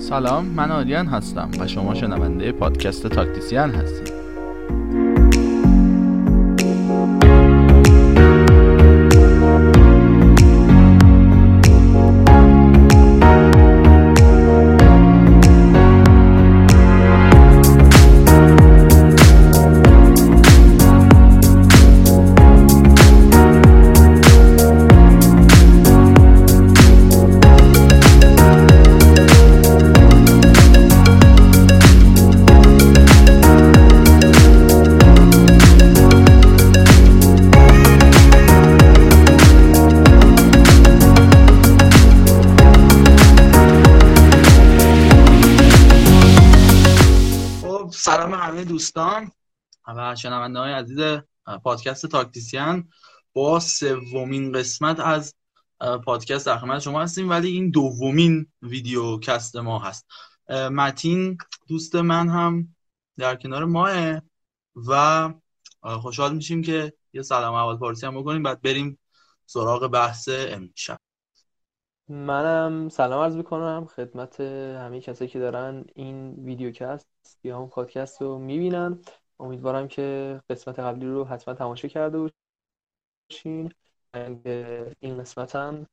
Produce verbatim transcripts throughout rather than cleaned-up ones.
سلام، من آریان هستم و شما شنونده پادکست تاکتیسیان هستید. دوستان و شنونده‌های عزیز پادکست تاکتیسیان، با سومین قسمت از پادکست در خدمت شما هستیم، ولی این دومین ویدیوکست ما هست. متین دوست من هم در کنار ماه و خوشحال میشیم که یه سلام اول پارسی هم بکنیم، بعد بریم سراغ بحث امشب. منم سلام عرض میکنم خدمت همه کسایی که دارن این ویدیوکست یا هم پادکست رو میبینن. امیدوارم که قسمت قبلی رو حتما تماشا کرده باشین، این قسمت هم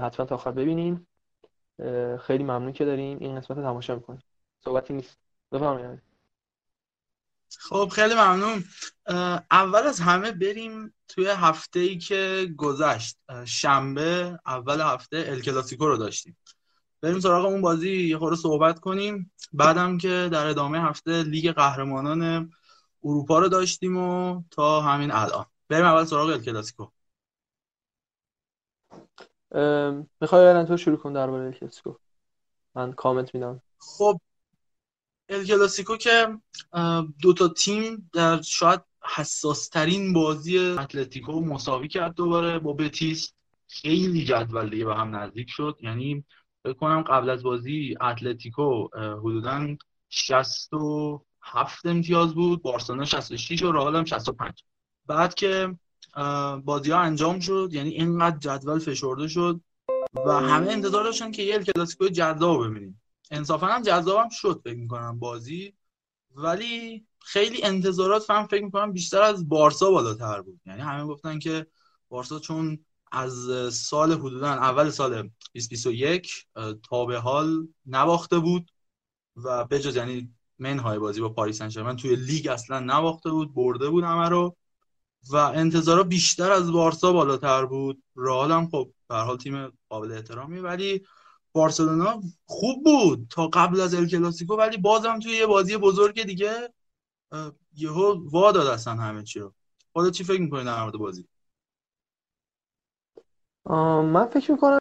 حتما تا آخر ببینین. خیلی ممنون که دارین این قسمت رو تماشا میکنین. صحبتی نیست، بفرمایید. خب خیلی ممنون. اول از همه بریم توی هفته‌ای که گذشت. شنبه اول هفته الکلاسیکو رو داشتیم، بریم سراغ اون بازی یه خورده صحبت کنیم، بعدم که در ادامه هفته لیگ قهرمانان اروپا رو داشتیم و تا همین الان. بریم اول سراغ الکلاسیکو. میخوای الان تو شروع کن درباره الکلاسیکو، من کامنت میدم. خب ال کلاسیکو که دو تا تیم در شاید حساس ترین بازی، اتلتیکو مساوی کرد دوباره با بتیس، خیلی جدول دیگه به هم نزدیک شد. یعنی فکر کنم قبل از بازی اتلتیکو حدوداً شصت و هفت امتیاز بود، بارسلونا شصت و شش و رئال هم شصت و پنج. بعد که بازی ها انجام شد، یعنی اینقدر جدول فشرده شد و همه انتظار داشتن که یه ال کلاسیکو جذاب ببینیم. انصافا هم جذابم شد فکر می‌کنم بازی، ولی خیلی انتظارات فهم فکر می‌کنم بیشتر از بارسا بالاتر بود. یعنی همه گفتن که بارسا چون از سال حدوداً اول سال بیست و بیست و یک تا به حال نباخته بود و بجز یعنی منهای بازی با پاری سن ژرمن توی لیگ اصلاً نباخته بود، برده بود همه رو و انتظارات بیشتر از بارسا بالاتر بود. رئال هم خب به هر حال تیم قابل احترامی، ولی بارسلونا خوب بود تا قبل از ال کلاسیکو، ولی بازم توی یه بازی بزرگ دیگه یهو وا داد اصلا همه چی رو. خودت چی فکر می‌کنی در مورد بازی؟ من فکر می‌کنم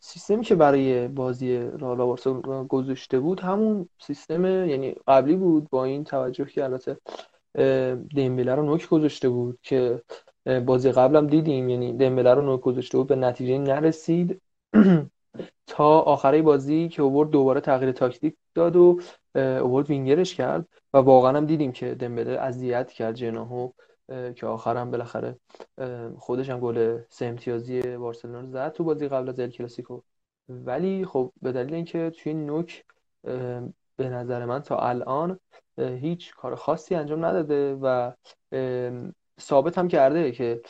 سیستمی که برای بازی رئال و بارسلونا گذاشته بود همون سیستم یعنی قبلی بود، با این توجه که البته دمبله رو نوک گذاشته بود که بازی قبلم دیدیم، یعنی دمبله رو نوک گذاشته بود به نتیجه نرسید تا آخره بازی که اوورد دوباره تغییر تاکتیک داد و اوورد وینگرش کرد و واقعا هم دیدیم که دمبله اذیت کرد جناحو که آخرام بالاخره خودش هم گل سه امتیازی بارسلونا رو زد تو بازی قبل از ال کلاسیکو. ولی خب به دلیل اینکه توی نوک به نظر من تا الان هیچ کار خاصی انجام نداده و ثابت هم کرده که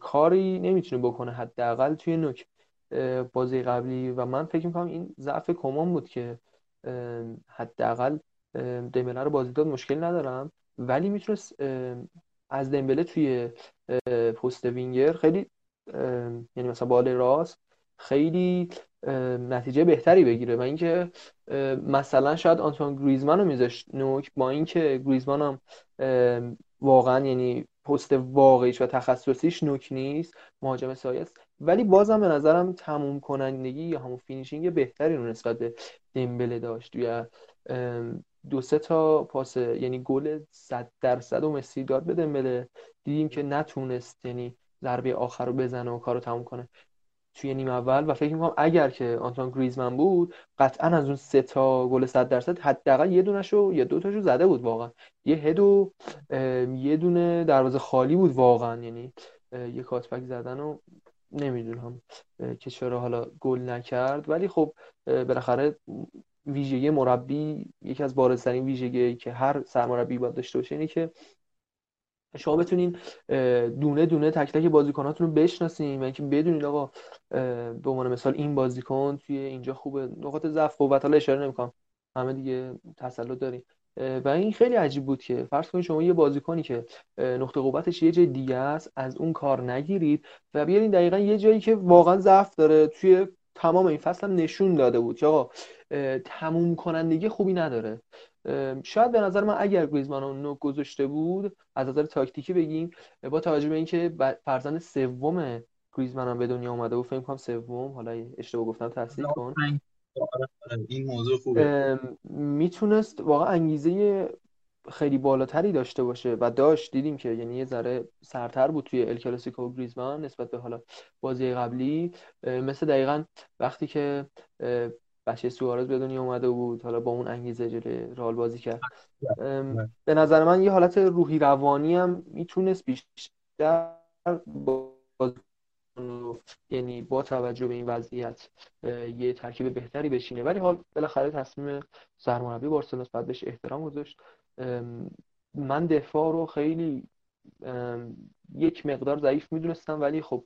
کاری نمیتونه بکنه حداقل توی نوک بازی قبلی، و من فکر می‌کنم این ضعف کومان بود که حداقل دمبله رو بازی داد، مشکل ندارم، ولی میتونست از دمبله توی پست وینگر خیلی یعنی مثلا بالای راست خیلی نتیجه بهتری بگیره. و اینکه مثلا شاید آنتوان گریزمان رو میذاشت نوک، با اینکه گریزمان هم واقعا یعنی پست واقعیش و تخصصیش نوک نیست، مهاجم سایه است، ولی بازم به نظرم تموم کنندگی یا همون فینیشینگ بهتری رو نسبت به دمبله داشت. یا دو سه تا پاس یعنی گل صد درصد و مسی داد به دمبله، دیدیم که نتونست یعنی ضربه آخر رو بزنه و کارو تموم کنه توی نیم اول. و فکر می‌کنم اگر که آنتوان گریزمان بود قطعا از اون سه تا گل صد درصد حداقل یه دونه‌شو یا دو تاشو زده بود. واقعا یه هد و یه دونه دروازه خالی بود واقعا، یعنی یه کاتبک زدن و نمیدونم که چرا حالا گل نکرد، ولی خب بالاخره ویژگی مربی، یکی از بارزترین ویژگی که هر سرمربی باید داشته باشه اینه که شما بتونین دونه دونه تک تک بازیکناتون رو بشناسین، یعنی که بدونین آقا به عنوان مثال این بازیکن توی اینجا خوبه، نقاط ضعف قوت، حالا اشاره نمی‌کنم، همه دیگه تسلط دارین. و این خیلی عجیب بود که فرض کنید شما یه بازیکنی که نقطه قوتش یه جای دیگه است از اون کار نگیرید و بیارین دقیقاً یه جایی که واقعاً ضعف داره. توی تمام این فصل هم نشون داده بود که آقا تموم کنندگی خوبی نداره. شاید به نظر من اگر گریزمان رو نوک گذاشته بود از نظر تاکتیکی بگیم، با توجه به اینکه فرزند سوم گریزمان به دنیا اومده بود، فکر کنم سوم، حالا اشتباه گفتم تصحیح کن، این موضوع خوبه، میتونست واقعا انگیزه خیلی بالاتری داشته باشه و داشت. دیدیم که یعنی یه ذره سرتر بود توی الکلاسیکو گریزمان نسبت به حالا بازی قبلی، مثل دقیقاً وقتی که بچه سوارز به دنیا اومده بود، حالا با اون انگیزه جلوی رئال بازی کرد. به نظر من یه حالت روحی روانی هم میتونست بیشتر باز، یعنی با توجه به این وضعیت یه ترکیب بهتری بشینه. ولی حال بالاخره تصمیم سرمربی بارسلونا بعد بهش احترام گذاشت. من دفاع رو خیلی یک مقدار ضعیف میدونستم، ولی خب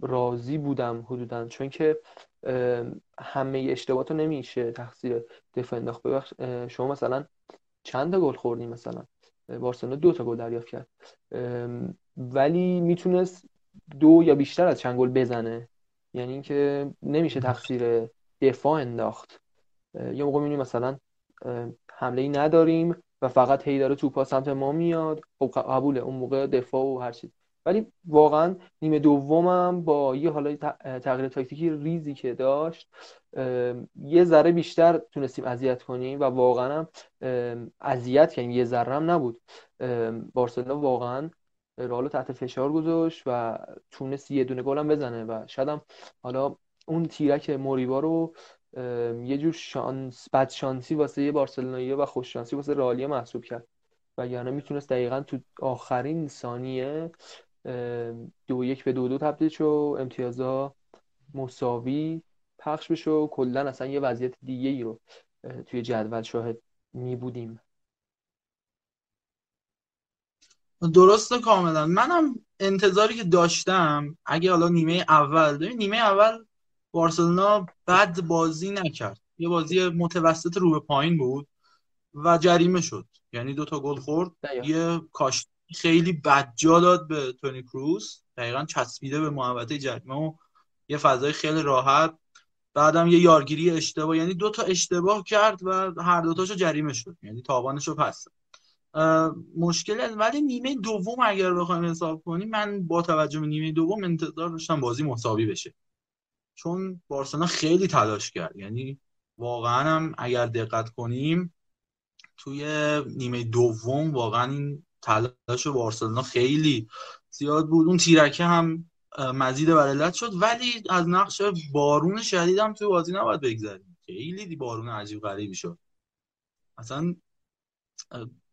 راضی بودم حدوداً، چون که همه اشتباهاتو نمیشه تقصیر دفاع انداخت. ببخش شما مثلا چند تا گل خوردین؟ مثلا بارسلونا دو تا گل دریافت کرد، ولی میتونست دو یا بیشتر از چند گل بزنه، یعنی اینکه نمیشه تقصیر دفاع انداخت. یا موقع میبینیم مثلا حمله‌ای نداریم و فقط هی داره توپ سمت ما میاد، خب قبوله اون موقع دفاع و هر چیز، ولی واقعا نیمه دومم با یه حالا تغییر تاکتیکی ریزی که داشت یه ذره بیشتر تونستیم اذیت کنیم و واقعا هم اذیت کردیم، یه ذره هم نبود. بارسلونا واقعا رئال تحت فشار گذاشت و تونست یه دونه گل هم بزنه و شاید هم حالا اون تیرک موریبا رو یه جور شانس، بد شانسی واسه یه بارسلوناییه و خوش شانسی واسه رئالیه محسوب کرد، وگرنه میتونست دقیقاً تو آخرین ثانیه دو یک به دو دو تبدیل شو، امتیازها مساوی پخش بشه و کلاً اصلا یه وضعیت دیگه ای رو توی جدول شاهد می بودیم. درسته کاملا. منم انتظاری که داشتم اگه حالا نیمه اول ببین نیمه اول بارسلونا بد بازی نکرد، یه بازی متوسط رو به پایین بود و جریمه شد، یعنی دوتا گل خورد، یه کاش خیلی بدجا داد به تونی کروس، دقیقاً چسبیده به محوطه جریمه و یه فضای خیلی راحت، بعدم یه یارگیری اشتباه، یعنی دوتا اشتباه کرد و هر دوتاشو جریمه شد، یعنی تاوانشو پس مشکل. ولی نیمه دوم اگر بخوایم حساب کنیم، من با توجه به نیمه دوم انتظار داشتم بازی مساوی بشه، چون بارسلونا خیلی تلاش کرد، یعنی واقعا هم اگر دقت کنیم توی نیمه دوم واقعا این تلاش بارسلونا خیلی زیاد بود. اون تیرکه هم مزید بر علت شد، ولی از نقش بارون شدید هم توی بازی نباید بگذاریم، خیلی بارون عجیب غریبی شد، اصلا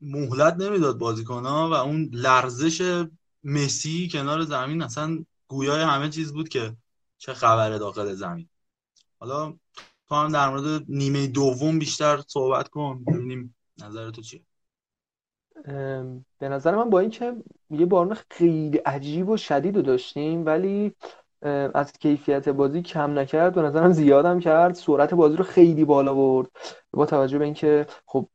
مهلت نمیداد بازیکن‌ها و اون لرزش مسی کنار زمین اصلا گویای همه چیز بود که چه خبره داخل زمین. حالا تو هم در مورد نیمه دوم بیشتر صحبت کن، ببینیم نظر تو چیه. به نظر من با اینکه یه بارون خیلی عجیب و شدید رو داشتیم، ولی از کیفیت بازی کم نکرد، به نظرم زیادم کرد، سرعت بازی رو خیلی بالا برد، با توجه به اینکه خب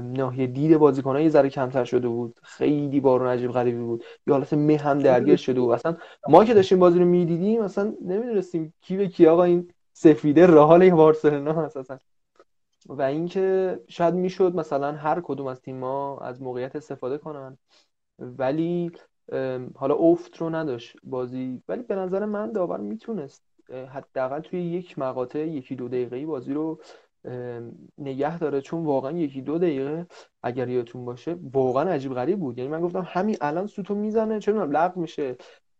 ناحیه دید بازیکن‌ها یه ذره کمتر شده بود، خیلی بارون عجیب غریبی بود، یه حالت مهم درگیر شده بود. اصلا ما که داشتیم بازی رو می‌دیدیم اصلا نمی‌دونستیم کی به کی آقا این سفیده رئال بارسلونا هست اصلا. و اینکه شاید میشد مثلا هر کدوم از تیم‌ها از موقعیت استفاده کنن، ولی حالا افت رو نداشت بازی. ولی به نظر من داور میتونست حداقل توی یک مقاطع یکی دو دقیقه‌ای بازی رو نگه داره، چون واقعا یکی دو دقیقه اگر یادتون باشه واقعا عجیب غریب بود، یعنی من گفتم همین الان سوتو میزنه، چه میدونم لغو میشه،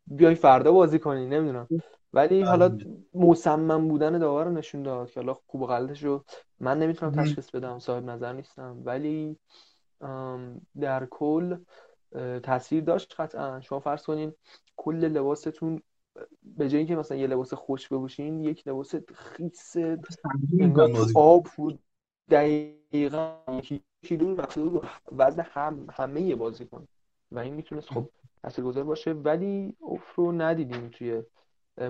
بیای فردا بازی کنی، نمیدونم. ولی حالا مصمم بودن داور رو نشون داد که حالا خوب و غلطش رو من نمیتونم تشخیص بدم، صاحب نظر نیستم، ولی در کل تاثیر داشت قطعا. شما فرض کنین کل لباستون به جای اینکه مثلا یه لباس خوش بپوشین یک لباس خیس آب بود. دقیقاً کیلو رفته رو وزن هم همه بازیکن و این میتونست خب تاثیرگذار باشه، ولی اوف رو ندیدیم توی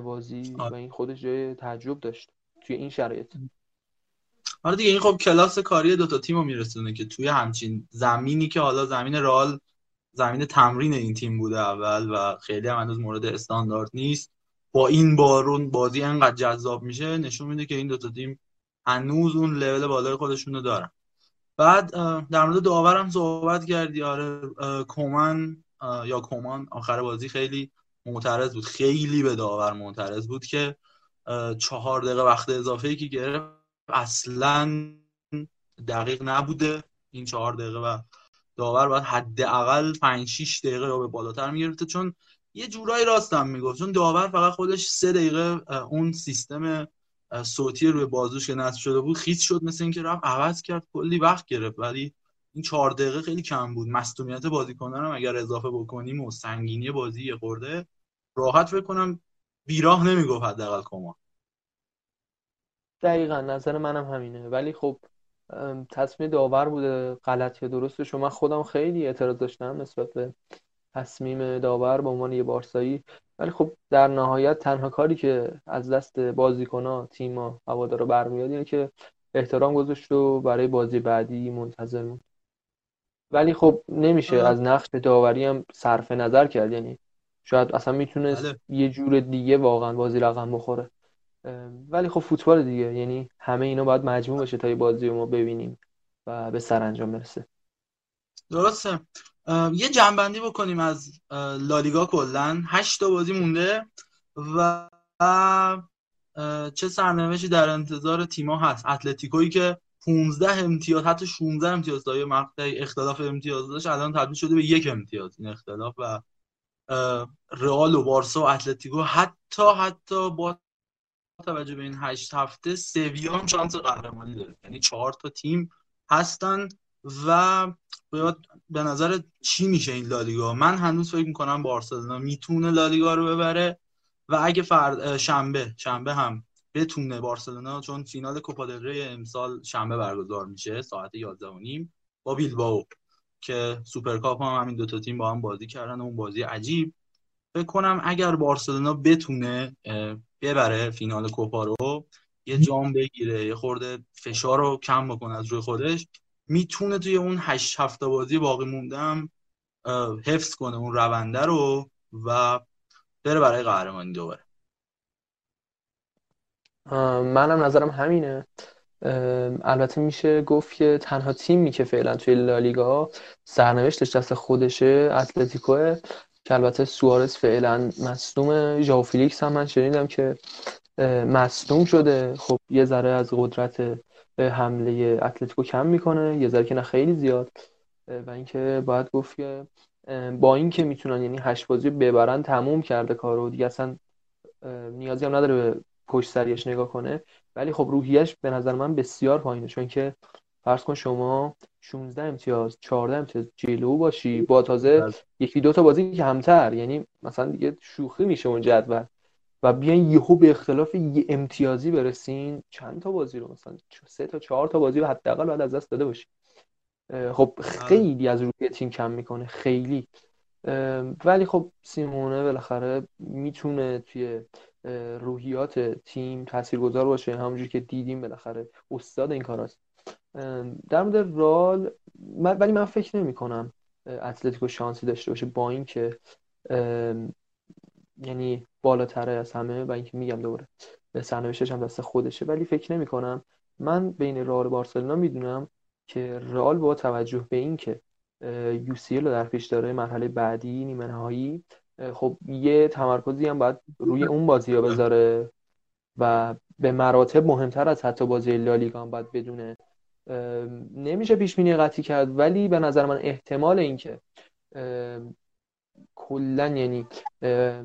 بازی و این خودش جای تعجب داشت توی این شرایط. آره دیگه این خب کلاس کاری دوتا تیمو میرسونه که توی همچین زمینی که حالا زمین رئال زمین تمرین این تیم بوده اول و خیلی هم هنوز مورد استاندارد نیست، با این بارون بازی انقدر جذاب میشه، نشون میده که این دوتا تیم هنوز اون لول بالای خودشونو دارن. بعد در مورد داورم صحبت کردی. آره کومان یا کومان آخر بازی خیلی معترض بود، خیلی به داور معترض بود که چهار دقیقه وقت اضافه‌ای که گرفت اصلا دقیق نبوده این چهار دقیقه و داور باید حداقل پنج شش دقیقه یا به بالاتر میگرفته، چون یه جورایی راستم میگفت، چون داور فقط خودش سه دقیقه اون سیستم صوتی روی بازوش که نصب شده بود خیس شد، مثل اینکه رفت عوض کرد کلی وقت گرفت، ولی این چهار دقیقه خیلی کم بود. مصدومیت بازیکنان هم اگر اضافه بکنیم و سنگینی بازی یه خورده راحت بکنم بیراه نمیگفت حداقل کما. دقیقاً نظر منم همینه، ولی خب تصمیم داور بوده غلط یا درسته، چون من خودم خیلی اعتراض داشتم نسبت به تصمیم داور به عنوان یه بارسایی، ولی خب در نهایت تنها کاری که از دست بازیکن‌ها، تیم‌ها، هوادارا برمیاد اینه که احترام گذاشت و برای بازی بعدی منتظر بود. ولی خب نمیشه از نقش داوری هم صرف نظر کرد، یعنی شاید اصلا میتونست هلو. یه جور دیگه واقعا بازی رقم بخوره، ولی خب فوتبال دیگه، یعنی همه اینا باید مجموع بشه تا یه بازی رو ما ببینیم و به سرانجام برسه. درسته. یه جنبندی بکنیم از لالیگا. کلاً هشت تا بازی مونده و چه سرنوشتی در انتظار تیم‌ها هست. اتلتیکویی که پانزده امتیاز حتی شانزده امتیاز داره، مقطع اختلاف امتیاز داشت، الان تبدیل شده به یک امتیاز این اختلاف. و رئال و بارسا و اتلتیکو حتی حتی با توجه به این هشت هفته سویام شانس قهرمانی داره، یعنی چهار تا تیم هستن و به نظر چی میشه این لالیگا؟ من هنوز فکر میکنم بارسلونا میتونه لالیگا رو ببره و اگه فرد شنبه شنبه هم بتونه بارسلونا، چون فینال کوپا دل ری امسال شنبه برگزار میشه ساعت یازده و نیم با بیلبائو که سوپرکاپ هم همین دو تا تیم با هم بازی کردن، اون بازی عجیب. فکر کنم اگر بارسلونا بتونه ببره فینال کوپا رو، یه جام بگیره، یه خورده فشار رو کم بکنه از روی خودش، میتونه توی اون هشت هفته بازی باقی موندم حفظ کنه اون رونده رو و بره برای قهرمانی دوباره. منم نظرم همینه. البته میشه گفت که تنها تیمی که فعلا توی لالیگا سرنوشتش دست خودشه اتلتیکوه که البته سوارز فعلا مصدومه، ژائو فیلیکس هم من شنیدم که مصدوم شده، خب یه ذره از قدرت حمله اتلتیکو کم میکنه، یه ذره که نه خیلی زیاد. و اینکه باید گفت که با این که میتونن یعنی هشت بازی ببرن تموم کرده کارو دیگه، اصلا نیازی هم نداره به پشت سریش نگاه کنه، ولی خب روحیش به نظر من بسیار پایینه، چون که فرض کن شما شانزده امتیاز چهارده امتیاز جلو باشی با تازه یکی دو تا بازی که همتر، یعنی مثلا دیگه شوخی میشه اون جدول و بیان یهو به اختلاف یه امتیازی برسین، چند تا بازی رو مثلا سه تا چهار تا بازی رو حداقل بعد از دست داده باشی، خب خیلی از روی تیم کم میکنه خیلی. ولی خب سیمونه بالاخره میتونه توی روحیات تیم تاثیرگذار باشه، همونجوری که دیدیم بالاخره استاد این کاراست. در مورد رئال من ولی من فکر نمی کنم اتلتیکو شانسی داشته باشه، با این که یعنی بالاتره از همه و اینکه میگم دوباره به سرنوشتش هم دست خودشه، ولی فکر نمی کنم. من بین رئال و بارسلونا میدونم که رئال با توجه به این که یو سی ال رو در پیش داره مرحله بعدی نیمه نهایی، خب یه تمرکزی هم باید روی اون بازی ها بذاره و به مراتب مهمتر از حتی بازی لالیگا هم باید بدونه. نمیشه پیش بینی قطعی کرد، ولی به نظر من احتمال این که کلا یعنی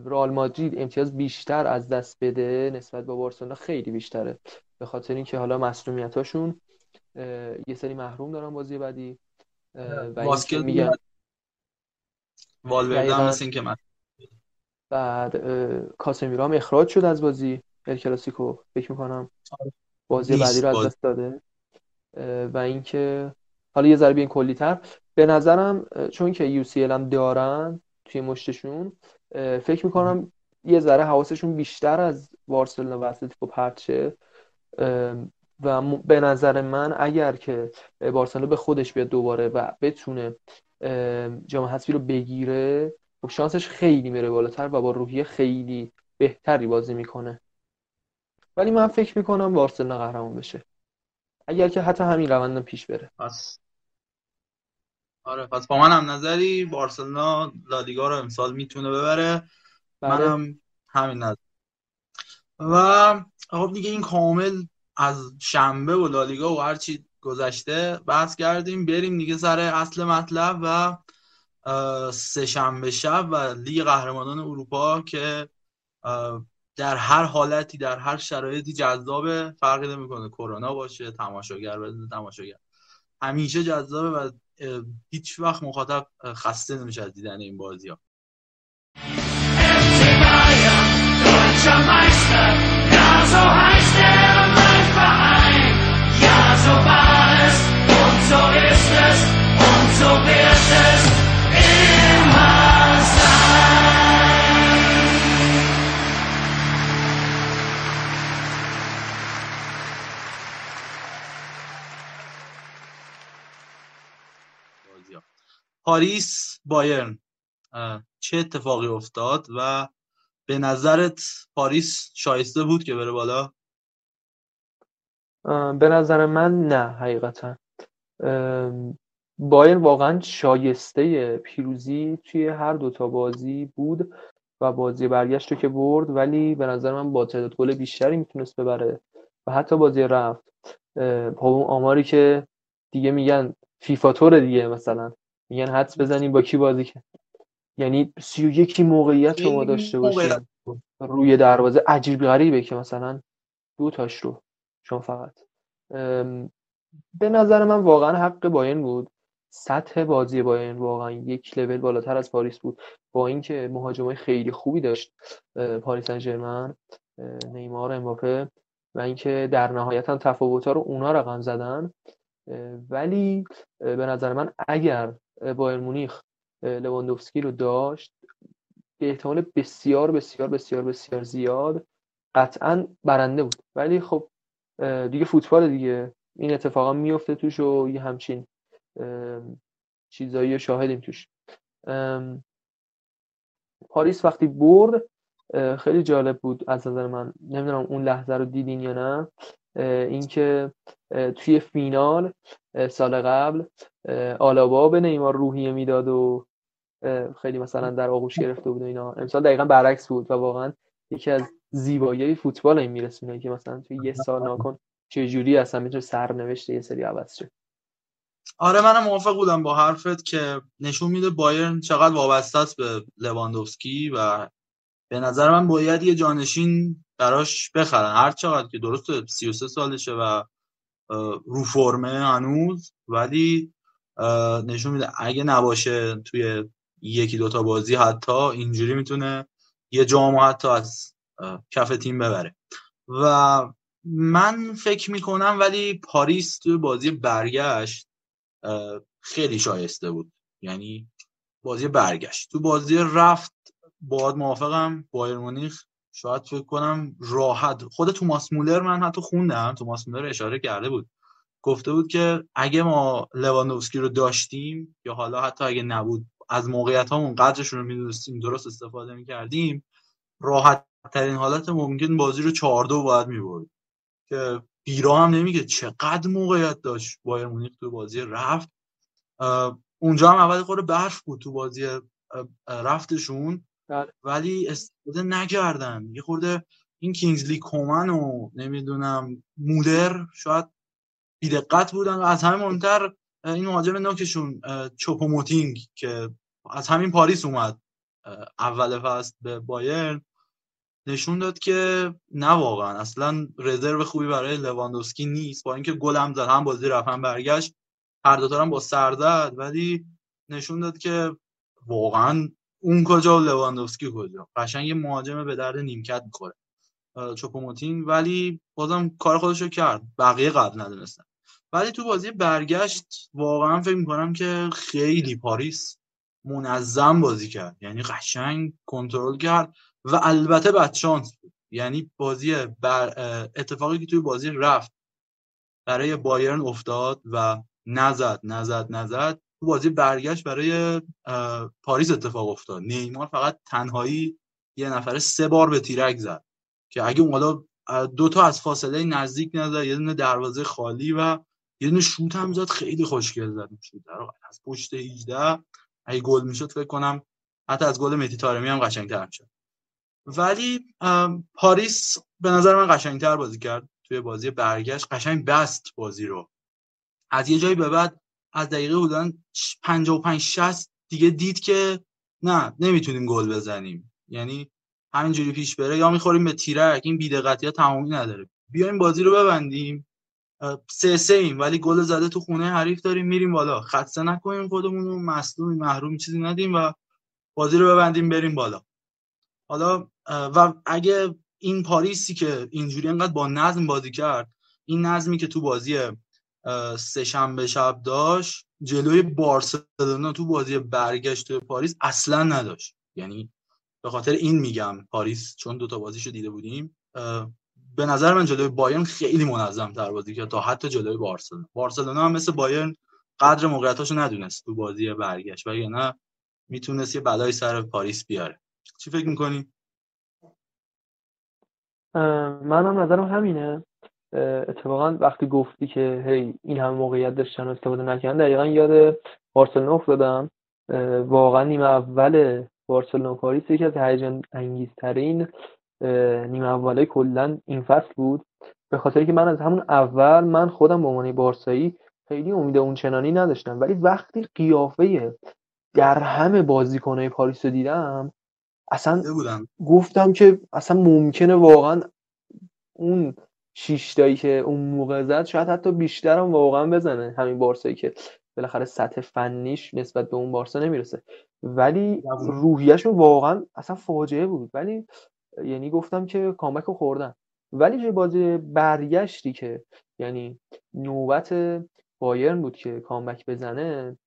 رئال مادرید امتیاز بیشتر از دست بده نسبت به بارسلونا خیلی بیشتره، به خاطر اینکه حالا مسئولیتاشون یه سری محروم دارن بازی بعدی و اینکه میگن والورده هم مثل این که محروم بعد کاسمیرو هم اخراج شد از بازی الکلاسیکو فکر می‌کنم بازی بعدی رو از دست داده. و اینکه حالا یه ذره بیان کلی‌تر به نظرم، چون که یو سی ال هم دارن توی مشتشون، فکر می‌کنم یه ذره حواسشون بیشتر از بارسلونا و اتلتیکو پرت شه. و به نظر من اگر که بارسلونا به خودش بیاد دوباره و بتونه جام حذفی رو بگیره، خب شانسش خیلی میره بالاتر و با روحیه خیلی بهتری بازی میکنه. ولی من فکر میکنم بارسلونا قهرمان بشه اگر که حتی همین روندم پیش بره. پس آره، پس با من هم نظری بارسلونا لالیگا رو امسال میتونه ببره. بله. منم همین نظر. و خب دیگه این کامل از شنبه و لالیگا و هر چی گذشته بحث کردیم. بریم دیگه سر اصل مطلب و سه شنبه شب و لیگ قهرمانان اروپا که در هر حالتی در هر شرایطی جذابه، فرقی نمی‌کنه کرونا باشه، تماشاگر باشه، تماشاگر همیشه جذابه و هیچ وقت مخاطب خسته نمیشه از دیدن این بازی‌ها. پاریس بایرن چه اتفاقی افتاد و به نظرت پاریس شایسته بود که بره بالا؟ به نظر من نه. حقیقتا بایرن واقعا شایسته پیروزی توی هر دوتا بازی بود و بازی برگشت رو که برد، ولی به نظر من با تعداد گل بیشتری میتونست ببره و حتی بازی رفت. اون آماری که دیگه میگن فیفا تور دیگه، مثلا میگن حدس بزنیم با کی بازی کرد، یعنی سی و یکی موقعیت شما داشته باشیم روی دروازه، عجیب غریبه که مثلا دو تاش رو شما فقط. به نظر من واقعا حق بایرن بود. سطح بازی بایرن واقعا یک لول بالاتر از پاریس بود، با اینکه مهاجمای خیلی خوبی داشت پاری سن ژرمن، نیمار، امباپه، و اینکه در نهایت هم تفاوت‌ها رو اونا رقم زدن. ولی به نظر من اگر بایرن مونیخ لواندوفسکی رو داشت، به احتمال بسیار بسیار بسیار بسیار زیاد قطعاً برنده بود. ولی خب دیگه فوتبال دیگه، این اتفاقا میفته توش و یه همچین چیزایی شاهدیم توش. پاریس وقتی برد خیلی جالب بود از نظر من، نمیدونم اون لحظه رو دیدین یا نه، اینکه توی فینال سال قبل آلابا به نیمار روحیه میداد و خیلی مثلا در آغوش گرفته بود و اینا، امسال دقیقاً برعکس بود و واقعاً یکی از زیبایی فوتبال این میرسونه که مثلا توی یه سال ناکن چجوری اصلا میتونه سرنوشت یه سری عوض شه. آره منم موافق بودم با حرفت که نشون میده بایرن چقدر وابسته است به لواندوفسکی و به نظر من باید یه جانشین براش بخرن، هر چقدر که درسته سی و سه سالشه و رو فرمه هنوز، ولی نشون میده اگه نباشه توی یکی دوتا بازی حتی اینجوری میتونه یه جامو حتی از کف تیم ببره. و من فکر میکنم ولی پاریس توی بازی برگشت خیلی شایسته بود، یعنی بازی برگشت. تو بازی رفت باید موافقم، بایر مونیخ شاید فکر کنم راحت، خود توماس مولر من حتی خوندم توماس مولر اشاره کرده بود، گفته بود که اگه ما لواندوفسکی رو داشتیم یا حالا حتی اگه نبود از موقعیت هامون قدرشون رو میدونستیم، درست استفاده میکردیم، راحت ترین حالت ممکن بازی رو چهار دو باید میبرد. که بیرا هم نمیگه چقدر موقعیت داشت بایر مونیخ تو بازی رفت. اونجا هم اول خورده برف بود تو بازی رفتشون داره، ولی استفاده نکردن. یه خورده این کینگزلی کومان و نمیدونم مولر شاید بی‌دقت بودن و از همه مهمتر این مهاجم نوکشون چوپوموتینگ که از همین پاریس اومد اول فصل به بایرن، نشون داد که نه واقعا اصلا رزرو خوبی برای لواندوفسکی نیست. با اینکه گل هم زد، هم بازی رفت هم برگشت، هر دو تا هم با سر زد، ولی نشون داد که واقعا اون کجا و لواندوفسکی کجا، قشنگ یه مهاجم به درد نیمکت می‌خوره چوپوموتین، ولی بازم کار خودشو کرد، بقیه قبل ندونستن. ولی تو بازی برگشت واقعا فکر می‌کنم که خیلی پاریس منظم بازی کرد، یعنی قشنگ کنترل کرد و البته بدشانس بود. یعنی بازی بر اتفاقی که توی بازی رفت برای بایرن افتاد و نزد نزد نزد تو بازی برگشت برای پاریس اتفاق افتاد. نیمار فقط تنهایی یه نفره سه بار به تیرک زد که اگه اون حالا دو تا از فاصله نزدیک نزد، یه دونه دروازه خالی و یه دونه شوت هم زد، خیلی خوشگل زد شوت رو از پشت هجده. اگه گل میشد فکر کنم حتی از گل مهدی طارمی هم قشنگ‌تر میشد. ولی پاریس به نظر من قشنگ‌تر بازی کرد توی بازی برگشت، قشنگ بست بازی رو. از یه جایی به بعد از دقیقه حدوداً پنجاه و پنج شصت دیگه دید که نه نمیتونیم گل بزنیم، یعنی همینجوری پیش بره یا میخوریم به تیرک، این بی‌دقتی‌ها تمامی نداره، بیایم بازی رو ببندیم سه سه ایم ولی گل زده تو خونه حریف داریم، میریم بالا، خطسه نکنیم خودمون رو، مصدوم محروم چیزی ندیم و بازی رو ببندیم بریم بالا. حالا و اگه این پاریسی که اینجوری انقدر با نظم بازی کرد، این نظمی که تو بازی سه شنبه شب داشت جلوی بارسلونا تو بازی برگشت تو پاریس اصلا نداشت. یعنی به خاطر این میگم پاریس، چون دوتا بازیشو دیده بودیم، به نظر من جلوی بایرن خیلی منظم تر بازی کرد تا حتی جلوی بارسلونا. بارسلونا هم مثل بایرن قدر موقعیتاشو ندونست تو بازی برگشت، وگرنه میتونست یه بلای سر پاریس بیاره. چی فکر میکنی؟ منم نظرم همینه. اتفاقا وقتی گفتی که هی این هم موقعیت داشتن و استفاده نکردن، دقیقا یاد بارسلونا افتادم. واقعا نیمه اول بارسلونا پاریس یکی از هیجان انگیزترین نیمه اولای کلا این فصل بود، به خاطر که من از همون اول من خودم به عنوان بارسایی خیلی امید اون چنانی نداشتم، ولی وقتی قیافه در همه بازیکنای پاریس رو دیدم اصلا بودم. گفتم که اصلا ممکنه واقعا اون شیشتایی که اون موقع زد شاید حتی بیشتر هم واقعا بزنه، همین بارسایی که بالاخره سطح فنیش نسبت به اون بارسا نمیرسه، ولی روحیه‌شون واقعا اصلا فاجعه بود. ولی یعنی گفتم که کامبک رو خوردن. ولی چه بازی برگشتی که یعنی نوبت بایرن بود که کامبک بزنه،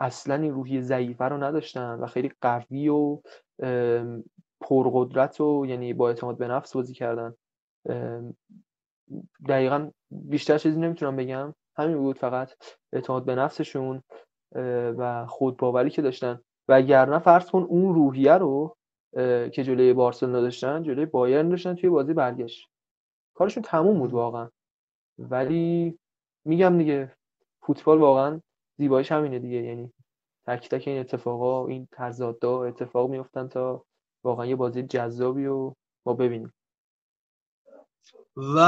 اصلا این روحیه ضعیفه رو نداشتن و خیلی قوی و پرقدرت و یعنی با اعتماد به نفس بازی کردن. دقیقا بیشتر چیزی نمیتونم بگم، همین بود، فقط اعتماد به نفسشون و خودباوری که داشتن. وگرنه فرض کن اون روحیه رو که جلوی بارسلونا داشتن جلوی بایرن داشتن توی بازی برگشت، کارشون تموم بود واقعا. ولی میگم دیگه فوتبال واقعا زیباییش همینه دیگه، یعنی تک تک این اتفاقا، این تضادها اتفاق میافتن تا واقعا یه بازی جذابی رو ما ببینیم. و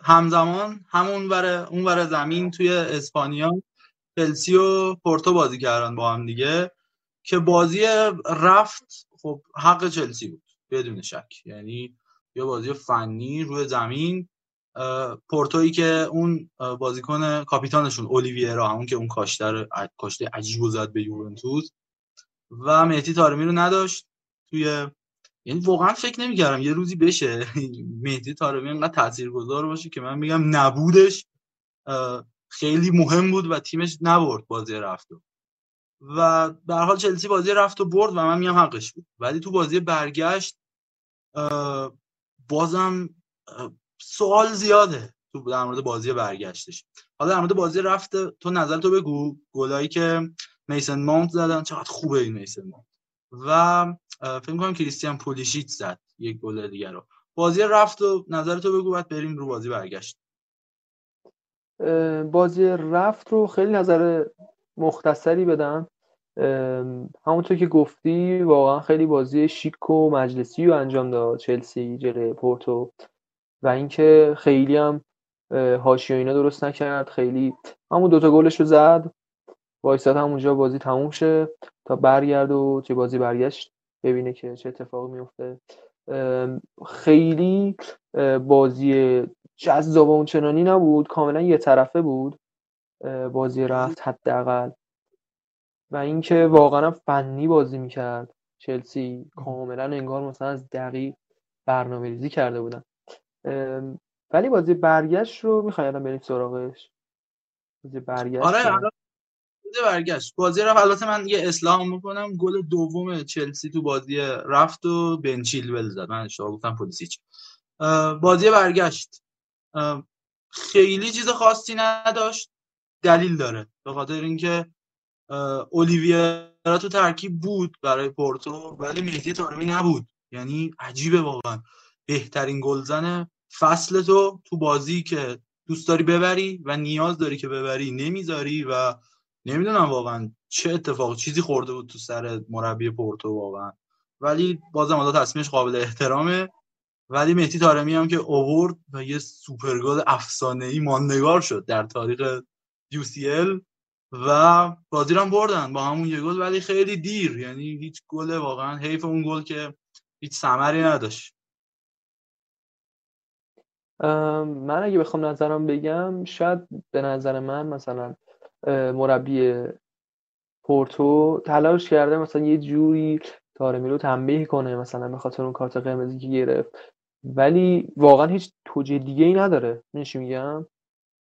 همزمان همون ور اون ور زمین توی اسپانیا چلسی و پورتو بازی کردن با هم دیگه که بازی رفت خب حق چلسی بود بدون شک، یعنی یه بازی فنی روی زمین. پورتویی که اون بازیکن کاپیتانشون اولیویرا، همون که اون کاشته کاشته عجیبو زد به یوونتوس، و مهدی طارمی رو نداشت توی، یعنی واقعا فکر نمی‌کردم یه روزی بشه مهدی طارمی انقدر تاثیرگذار باشه که من میگم نبودش خیلی مهم بود و تیمش نبرد بازی رفت و به هر حال چلسی بازی رفت و برد و من میگم حقش بود. ولی تو بازی برگشت بازم سوال زیاده تو در مورد بازی برگشتش. حالا در مورد بازی رفت تو نظر تو بگو. گلایی که میسن ماونت زدن چقدر خوبه این میسن ماونت، و فکر می‌کنم کریستیان پولیشیت زد یک گل دیگه رو. بازی رفت و نظر تو بگو بعد بریم رو بازی برگشت. بازی رفت رو خیلی نظر مختصری بدم. همونطور که گفتی واقعا خیلی بازی شیک و مجلسی رو انجام داد چلسی جلوی پورتو و اینکه خیلی هم حاشیه اینا درست نکرد، خیلی همون دوتا گلش رو زد وایساد همونجا بازی تموم شه تا برگرد و چه بازی برگشت ببینه که چه اتفاقی میفته. خیلی بازی جذاب اونچنانی نبود، کاملا یه طرفه بود بازی رفت حداقل. و اینکه واقعا فنی بازی میکرد چلسی، کاملا انگار مثلا از دقیق برنامه‌ریزی کرده بودن. ولی بازی برگشت رو می‌خوام الان بریم سراغش. بازی برگشت آره آره بازی برگشت بازی رفت. البته من یه اصلاح می‌کنم، گل دوم چلسی تو بازی رفت و بن چیلول زد، من اشتباه گفتم پولیسیچ. بازی برگشت خیلی چیز خاصی نداشت، دلیل داره به خاطر اینکه اولیویرا تو ترکیب بود برای پورتو ولی مهدی طارمی نبود. یعنی عجیبه واقعا، بهترین گلزن فصل تو تو بازی که دوست داری ببری و نیاز داری که ببری نمیذاری و نمیدونم واقعا چه اتفاق چیزی خورده بود تو سر مربی پورتو واقعا. ولی بازم حالا تصمیمش قابل احترامه، ولی مهدی طارمی هم که آورد و یه سوپر گل افسانه‌ای ماندگار شد در تاریخ یو سی ال و بازی رو بردن با همون یه گل، ولی خیلی دیر. یعنی هیچ گل واقعا حیف اون گل که هیچ ثمری نداشت. من اگه بخوام نظرم بگم، شاید به نظر من مثلا مربی پورتو تلاش کرده مثلا یه جوری طارمی رو تنبیه کنه مثلا به خاطر اون کارت قرمزی که گرفت، ولی واقعا هیچ توجیه دیگه ای نداره. نشی میگم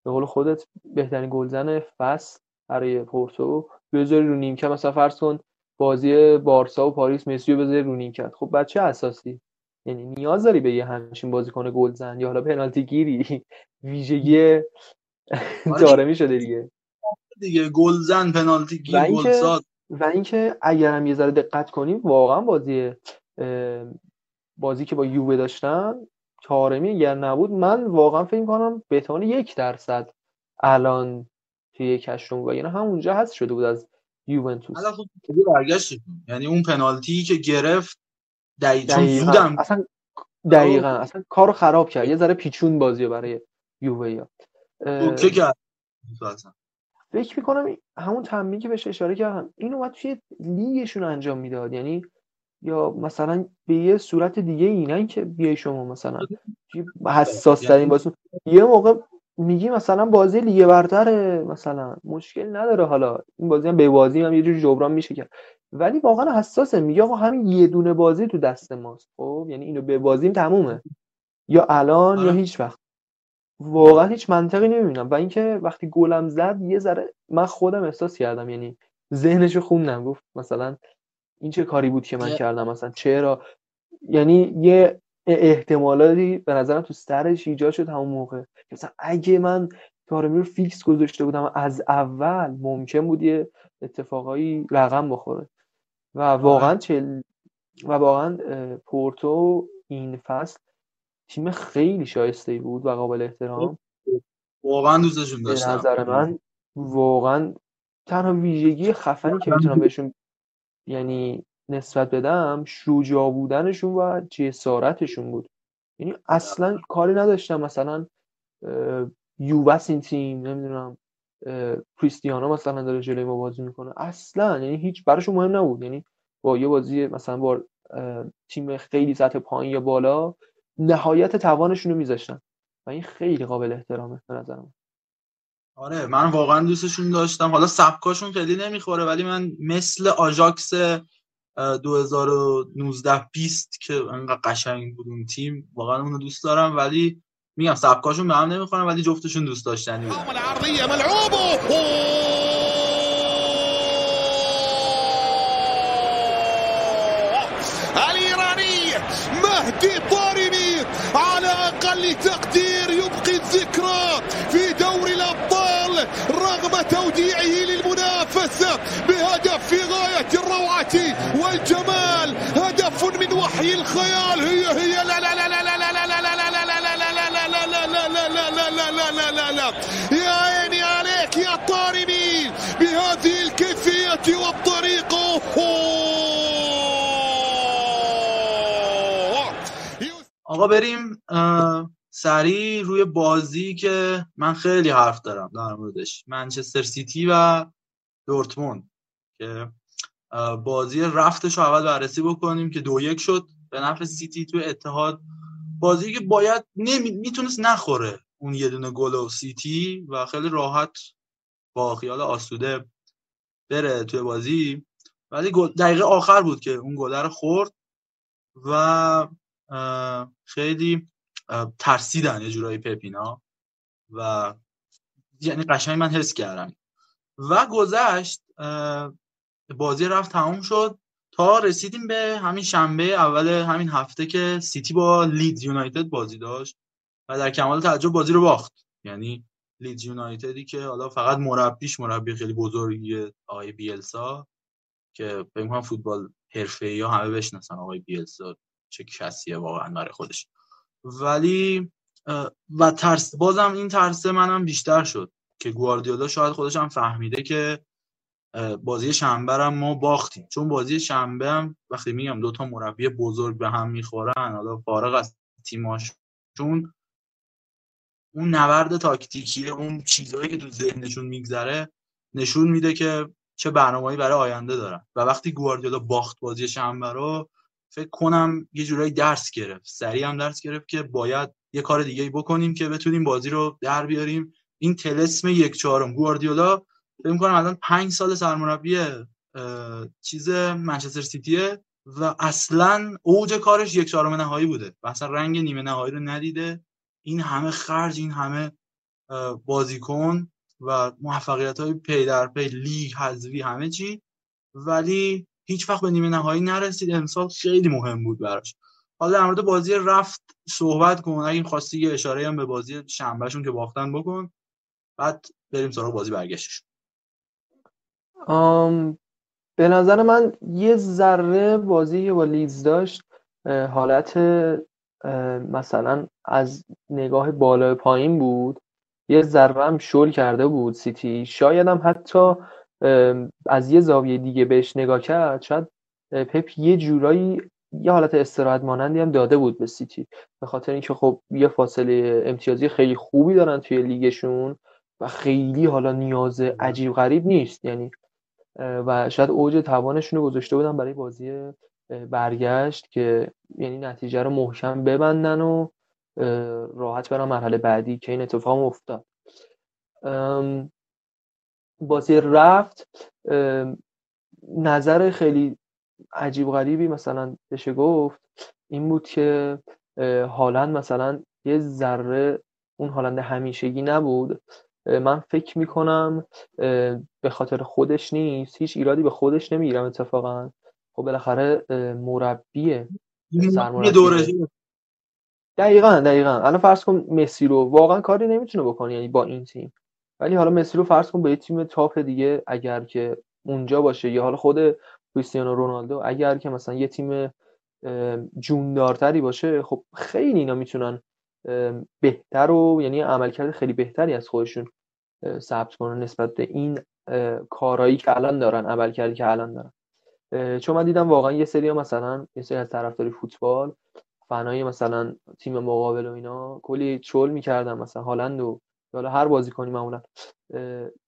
به قول خودت بهترین گلزن فصل برای پورتو بذاری رو نیمکت، مثلا فرض کن بازی بارسا و پاریس مسی رو بذاری رو نیمکت، خب بعد چه اساسی؟ یعنی نیاز داری به یه همچین بازیکن گلزن یا حالا پنالتی گیری ویژگی طارمی شده دیگه دیگه گلزن پنالتی گیر گلزن. و اینکه اگر هم یه ذره دقت کنیم واقعا بازی بازی که با یووه داشتن طارمی اگر نبود من واقعا فکر می‌کنم به توان یک درصد الان توی کشتون و یعنی همونجا هست شده بود از یوونتوس. حالا خب برگشتیم، یعنی اون پنالتی که گرفت دقیقاً زودم اصلا دقیقاً اصلا کارو خراب کرد، یه ذره پیچون بازیو برای یووه. اوکی کرد مثلا فکر می‌کنم همون تنبیهی که بهش اشاره کردم اینو بعد توی لیگشون انجام میداد، یعنی یا مثلا به یه صورت دیگه اینا که بیای شما مثلا حساس ترین بازی یه موقع میگی مثلا بازی لیگ برتره مثلا مشکل نداره، حالا این بازی هم به بازی هم یه جور جبران میشه کرد، ولی واقعا حساسه. میگه آقا همین یه دونه بازی تو دست ماست، خب یعنی اینو به بازیم تمومه، یا الان آه. یا هیچ وقت. واقعا هیچ منطقی نمیبینم. و اینکه وقتی گلم زد یه ذره من خودم احساس کردم، یعنی ذهنشو خوندم، گفت مثلا این چه کاری بود که من کردم، مثلا چرا، یعنی یه احتمالاتی به نظرم تو سرش ایجاد شد همون موقع، مثلا اگه من طارمی رو فیکس گذاشته بودم از اول ممکن بود یه اتفاقایی رقم بخوره. و واقعا چل... و واقعا پورتو این فصل تیم خیلی شایسته‌ای بود و قابل احترام، واقعا دوستشون داشتم. به نظر من واقعا تنها ویژگی خفنی که میتونم بهشون یعنی نسبت بدم شجاع بودنشون و جسارتشون بود. یعنی اصلا کاری نداشتم مثلا یووس این تیم نمیدونم کریستیانو مثلا داره جلوی ما بازی میکنه، اصلا یعنی هیچ براشون مهم نبود. یعنی با یه بازی مثلا با تیم خیلی سطح پایین یا بالا نهایت توانشون رو میذاشتن و این خیلی قابل احترامه به نظر من. آره من واقعا دوستشون داشتم. حالا سبکاشون خیلی نمیخوره ولی من مثل آژاکس دو هزار و نوزده بیست که انقدر قشنگ بود اون تیم واقعا اونو دوست دارم، ولی میگم سبکاشون به هم نمیخورن ولی جفتشون دوست داشتنی بود. مهدی طارمی على اقل تقدير يبقي الذكرى في دوري الابطال رغم توديعه للمنافسه بهدف في غايه الروعه والجمال، هدف من وحي الخيال. هي هي لا لا لا لا لا لا لا لا لا لا لا لا يا عيني عليك يا طارمي بهذه الكيفيه والطريقه. آقا بریم سریع روی بازی که من خیلی حرف دارم در موردش، منچستر سیتی و دورتموند، که بازی رفتش رو اول بررسی بکنیم که دو یک شد به نفع سیتی تو اتحاد. بازی که باید نمی... میتونست نخوره اون یه دونه گل سیتی و خیلی راحت با خیال آسوده بره توی بازی، ولی دقیقه آخر بود که اون گل رو خورد و خیلی ترسیدن یه جورایی پپینا و یعنی قشنگ من حس کردم و گذشت، بازی رفت تموم شد تا رسیدیم به همین شنبه اول همین هفته که سیتی با لیدز یونایتد بازی داشت و در کمال تعجب بازی رو باخت. یعنی لیدز یونایتدی که حالا فقط مربیش مربی خیلی بزرگیه آقای بیلسا که فکر می‌کنم فوتبال حرفه‌ای ها همه بشناسن آقای بیلسا چه کسیه واقعا برای خودش، ولی و ترس بازم این ترس منم بیشتر شد که گواردیولا شاید خودش هم فهمیده که بازی شنبه هم ما باختیم، چون بازی شنبه هم وقتی میگم دوتا مربی بزرگ به هم میخورن حالا فارغ از تیماش، چون اون نبرد تاکتیکیه، اون چیزهایی که تو ذهنشون میگذره نشون میده که چه برنامه‌ای برای آینده دارن. و وقتی گواردیولا باخت بازی شنبه رو فکر کنم یه جورایی درس گرفت، سریع هم درس گرفت که باید یه کار دیگه‌ای بکنیم که بتونیم بازی رو در بیاریم. این طلسم یک چهارم گواردیولا فکر می‌کنم الان پنج سال سرمربی چیز منچستر سیتیه و اصلاً اوج کارش یک چهارم نهایی بوده و اصلاً رنگ نیمه نهایی رو ندیده. این همه خرج، این همه بازیکن و موفقیت‌های پی در پی، لیگ، حذفی، همه چی، ولی هیچ وقت به نیمه نهایی نرسید. امسال خیلی مهم بود براش. حالا در مورد بازی رفت صحبت کن، اگه خواستی یه اشاره هم به بازی شنبهشون که باختن بکن، بعد بریم سراغ بازی برگشتشون. ام به نظر من یه ذره بازی با لیدز داشت حالت مثلا از نگاه بالا پایین بود، یه ذره هم شل کرده بود سیتی، شاید هم حتی از یه زاویه دیگه بهش نگاه کرد، شاید پپ یه جورایی یه حالت استراحت مانندی هم داده بود به سیتی، به خاطر اینکه خب یه فاصله امتیازی خیلی خوبی دارن توی لیگشون و خیلی حالا نیاز عجیب غریب نیست یعنی، و شاید اوج توانشون رو گذاشته بودن برای بازی برگشت که یعنی نتیجه رو محکم ببندن و راحت برن مرحله بعدی که این اتفاق افتاد. بازی رفت نظر خیلی عجیب غریبی مثلا بشه گفت این بود که هالند مثلا یه ذره اون هالند همیشگی نبود. من فکر میکنم به خاطر خودش نیست، هیچ ایرادی به خودش نمیگیرم اتفاقا، خب بالاخره مربیه، سرمربی دوره دقیقاً دقیقاً الان فرض کن مسی رو واقعا کاری نمیتونه بکنه یعنی با این تیم، ولی حالا مسی رو فرض کن به یه تیم تاپ دیگه اگر که اونجا باشه، یا حالا خود کریستیانو رونالدو اگر که مثلا یه تیم جوندارتری باشه، خب خیلی اینا میتونن بهتر و یعنی عملکرد خیلی بهتری از خودشون ثبت کنن نسبت به این کارایی که الان دارن، عملکردی که الان دارن. چون من دیدم واقعا یه سری مثلا یه سری از طرفدار فوتبال فنای مثلا تیم مقابل و اینا کلی چول می‌کردن مثلا هالند و حالا هر بازیکنی معمولا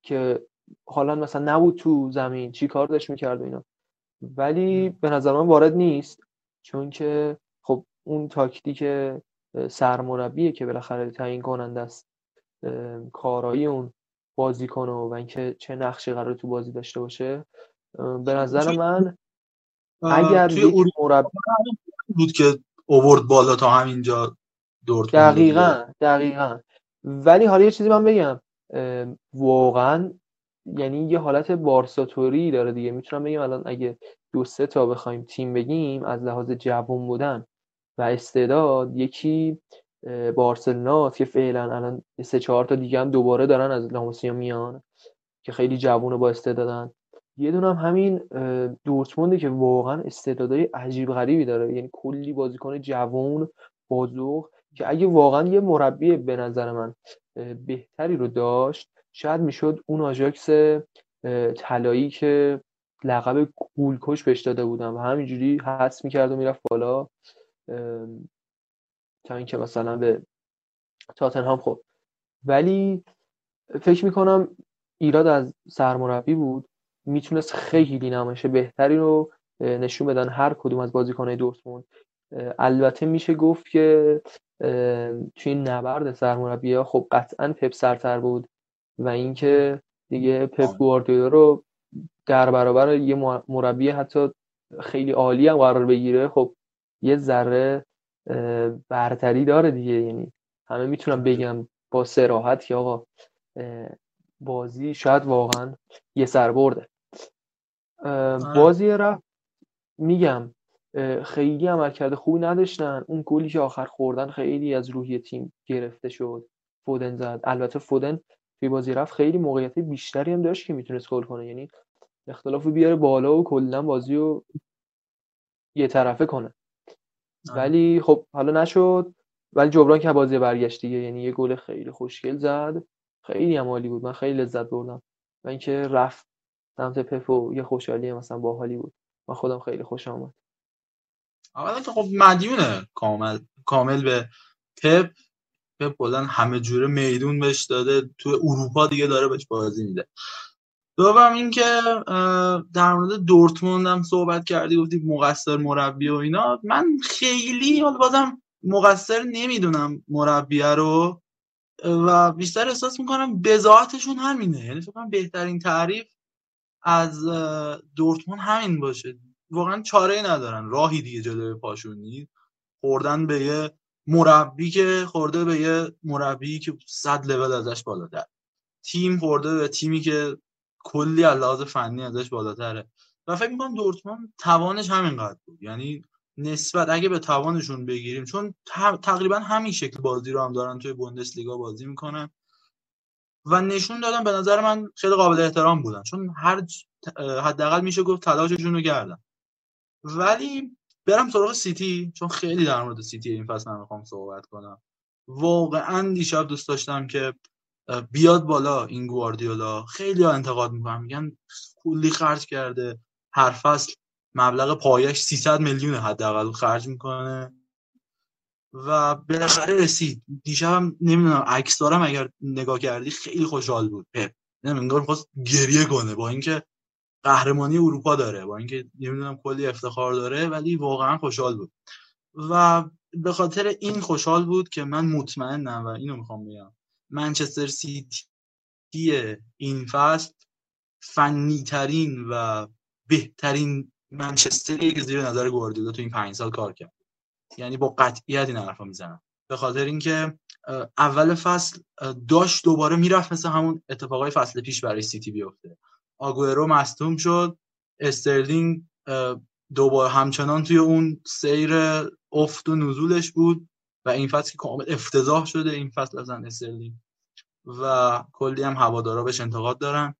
که هالند مثلا نبود تو زمین چی کار داشت می‌کرد و اینا، ولی به نظر من وارد نیست، چون که خب اون تاکتیک سرمربیه که بالاخره تعیین کننده است کارایی اون بازیکن و اینکه چه نقشی قراره تو بازی داشته باشه. به نظر من اگر یک مربی بود که آورد بالا تا همینجا دورتموند دقیقاً دقیقاً، ولی حالا یه چیزی من بگم واقعاً یعنی یه حالت بارساتوری داره دیگه، میتونم بگم الان اگه دو سه تا بخوایم تیم بگیم از لحاظ جوان بودن و استعداد، یکی بارسلونا که فعلا الان سه چهار تا دیگه هم دوباره دارن از لاماسیا میان که خیلی جوان و با استعدادن، یه دونم همین دورتموند که واقعا استعدادهای عجیب غریبی داره یعنی کلی بازیکن جوان بازوق که اگه واقعا یه مربی به نظر من بهتری رو داشت شاید میشد اون آژاکس طلایی که لقب گولکش بهش داده بودم و همینجوری حس میکرد و میرفت بالا تا اینکه مثلا به تاتنهام. خب ولی فکر میکنم ایراد از سرمربی بود، میتونست خیلی نمایش بهتری رو نشون بدن هر کدوم از بازیکن‌های دورتموند. البته میشه گفت که توی این نبرد سرمربی‌ها خب قطعاً پپ سرتر بود و اینکه دیگه پپ گواردیولا رو در برابر یه مربی حتی خیلی عالی هم قرار بگیره، خب یه ذره برتری داره دیگه. یعنی همه میتونم بگم با صراحت که آقا بازی شاید واقعا یه سر برده. بازی رفت میگم خیلی عملکرد خوبی نداشتن. اون گلی که آخر خوردن خیلی از روحیه تیم گرفته شد، فودن زد. البته فودن توی بازی رفت خیلی موقعیت بیشتری هم داشت که میتونست گل کنه، یعنی اختلافو بیاره بالا و کلا بازی رو یه طرفه کنه. آه. ولی خب حالا نشد. ولی جبران که بازی برگشت دیگه، یعنی یه گل خیلی خوشگل زد، خیلی عالی بود، من خیلی لذت بردم. و اینکه رفت سمت پفو یه خوشحالی مثلا باحالی بود، من خودم خیلی خوشم اومد. اولا که خب مدیونه کامل کامل به پپ پپ بلند همه جوره میدون بهش داده، تو اروپا دیگه داره بهش بازی میده. دوم این که در مورد دورتموند هم صحبت کردی، گفتی مقصر مربی و اینا. من خیلی حالا بازم مقصر نمیدونم مربیه رو، و بیشتر احساس میکنم بضاعتشون همینه. یعنی فکر کنم بهترین تعریف از دورتموند همین باشه، واقعا چاره ندارن، راهی دیگه جلوی پاشون نیست. خوردن به یه مربی که خورده به یه مربی که صد لول ازش بالاتر، تیم خورده به تیمی که کلی از لحاظ فنی ازش بالاتره. و فکر می‌کنم دورتموند توانش همینقدر بود، یعنی نسبت اگه به توانشون بگیریم، چون تقریبا همین شکل بازی رو هم دارن توی بوندسلیگا بازی میکنن و نشون دادن. به نظر من خیلی قابل احترام بودن، چون هر حداقل میشه گفت تلاششون رو کردن. ولی برم سراغ سیتی، چون خیلی در مورد سیتی این فصل من میخوام صحبت کنم. واقعا دیشب دوست داشتم که بیاد بالا این گواردیولا. خیلی انتقاد میکنم، میگن کلی خرج کرده، هر فصل مبلغ پایش سیصد میلیون حداقل خرج میکنه و بالاخره رسید. دیشبم نمیدونم عکس دارم اگر نگاه کردی، خیلی خوشحال بود پپ، نمیدونم انگار می‌خواست گریه کنه با اینکه قهرمانی اروپا داره، با اینکه نمیدونم کلی افتخار داره، ولی واقعا خوشحال بود. و به خاطر این خوشحال بود که من مطمئنم و اینو میخوام بگم، منچستر سیتی این فصل فنی ترین و بهترین منچستری که زیر نظر گواردیولا تو این پنج سال کار کرد. یعنی با قطعیت این حرفا میزنم، به خاطر اینکه اول فصل داشت دوباره میرفت مثل همون اتفاقای فصل پیش برای سیتی بیفته. آگوئرو مصدوم شد، استرلینگ دوباره همچنان توی اون سیر افت و نزولش بود و این فصل که کامل افتضاح شده. این فصل از استرلینگ و کلی هم هوادارا بهش انتقاد دارن،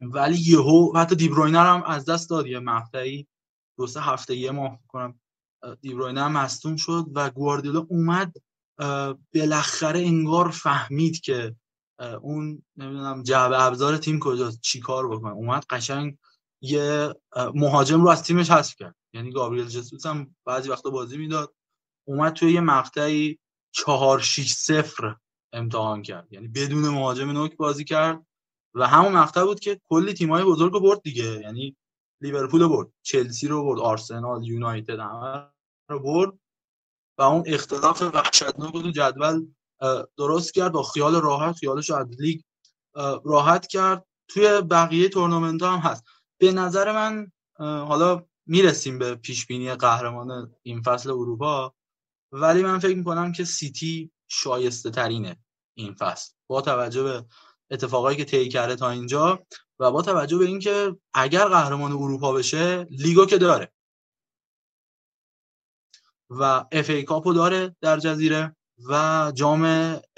ولی یهو حتی دیبروینر هم از دست داد یه مقطعی، دو سه هفته یه ماه کنم دیبروینر هم مصدوم شد و گواردیولا اومد. بالاخره انگار فهمید که اون نمیدونم جعبه ابزار تیم کجاست، چی کار بکنه. اومد قشنگ یه مهاجم رو از تیمش حذف کرد، یعنی گابریل جسوس هم بعضی وقتا بازی میداد. اومد توی یه مقطعی چهار شش صفر امتحان کرد، یعنی بدون مهاجم نوک بازی کرد و همون مقطع بود که کلی تیمای بزرگ رو برد دیگه. یعنی لیورپول رو برد، چلسی رو برد، آرسنال، یونایتد هم رو برد و اون اختلاف وحشتناک بود جدول درست کرد با خیال راحت، خیالش از لیگ راحت کرد. توی بقیه تورنمنت‌ها هم هست. به نظر من حالا میرسیم به پیشبینی قهرمان این فصل اروپا، ولی من فکر می‌کنم که سیتی شایسته ترینه این فصل با توجه به اتفاقایی که طی کرده تا اینجا و با توجه به اینکه اگر قهرمان اروپا بشه لیگو که داره و اف ای کاپو داره در جزیره و جام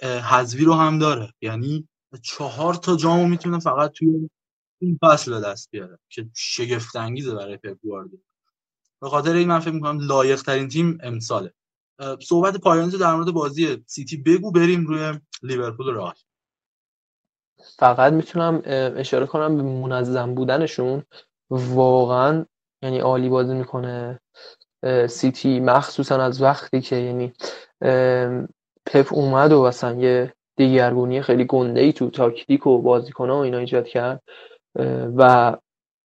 حذفی رو هم داره. یعنی چهار تا جامو میتونه فقط توی این فصل به دست بیاره که شگفت انگیزه برای پپ گواردیولا. به خاطر این من فکر می‌کنم لایق ترین تیم امساله. صحبت پایانی تو در مورد بازی سیتی بگو، بریم روی لیورپول و رئال. فقط میتونم اشاره کنم به منظم بودنشون، واقعا یعنی عالی بازی میکنه سیتی، مخصوصا از وقتی که یعنی پپ اومد و مثلا یه دیگرگونی خیلی گنده‌ای تو تاکتیک و بازیکن‌ها و اینا ایجاد کرد و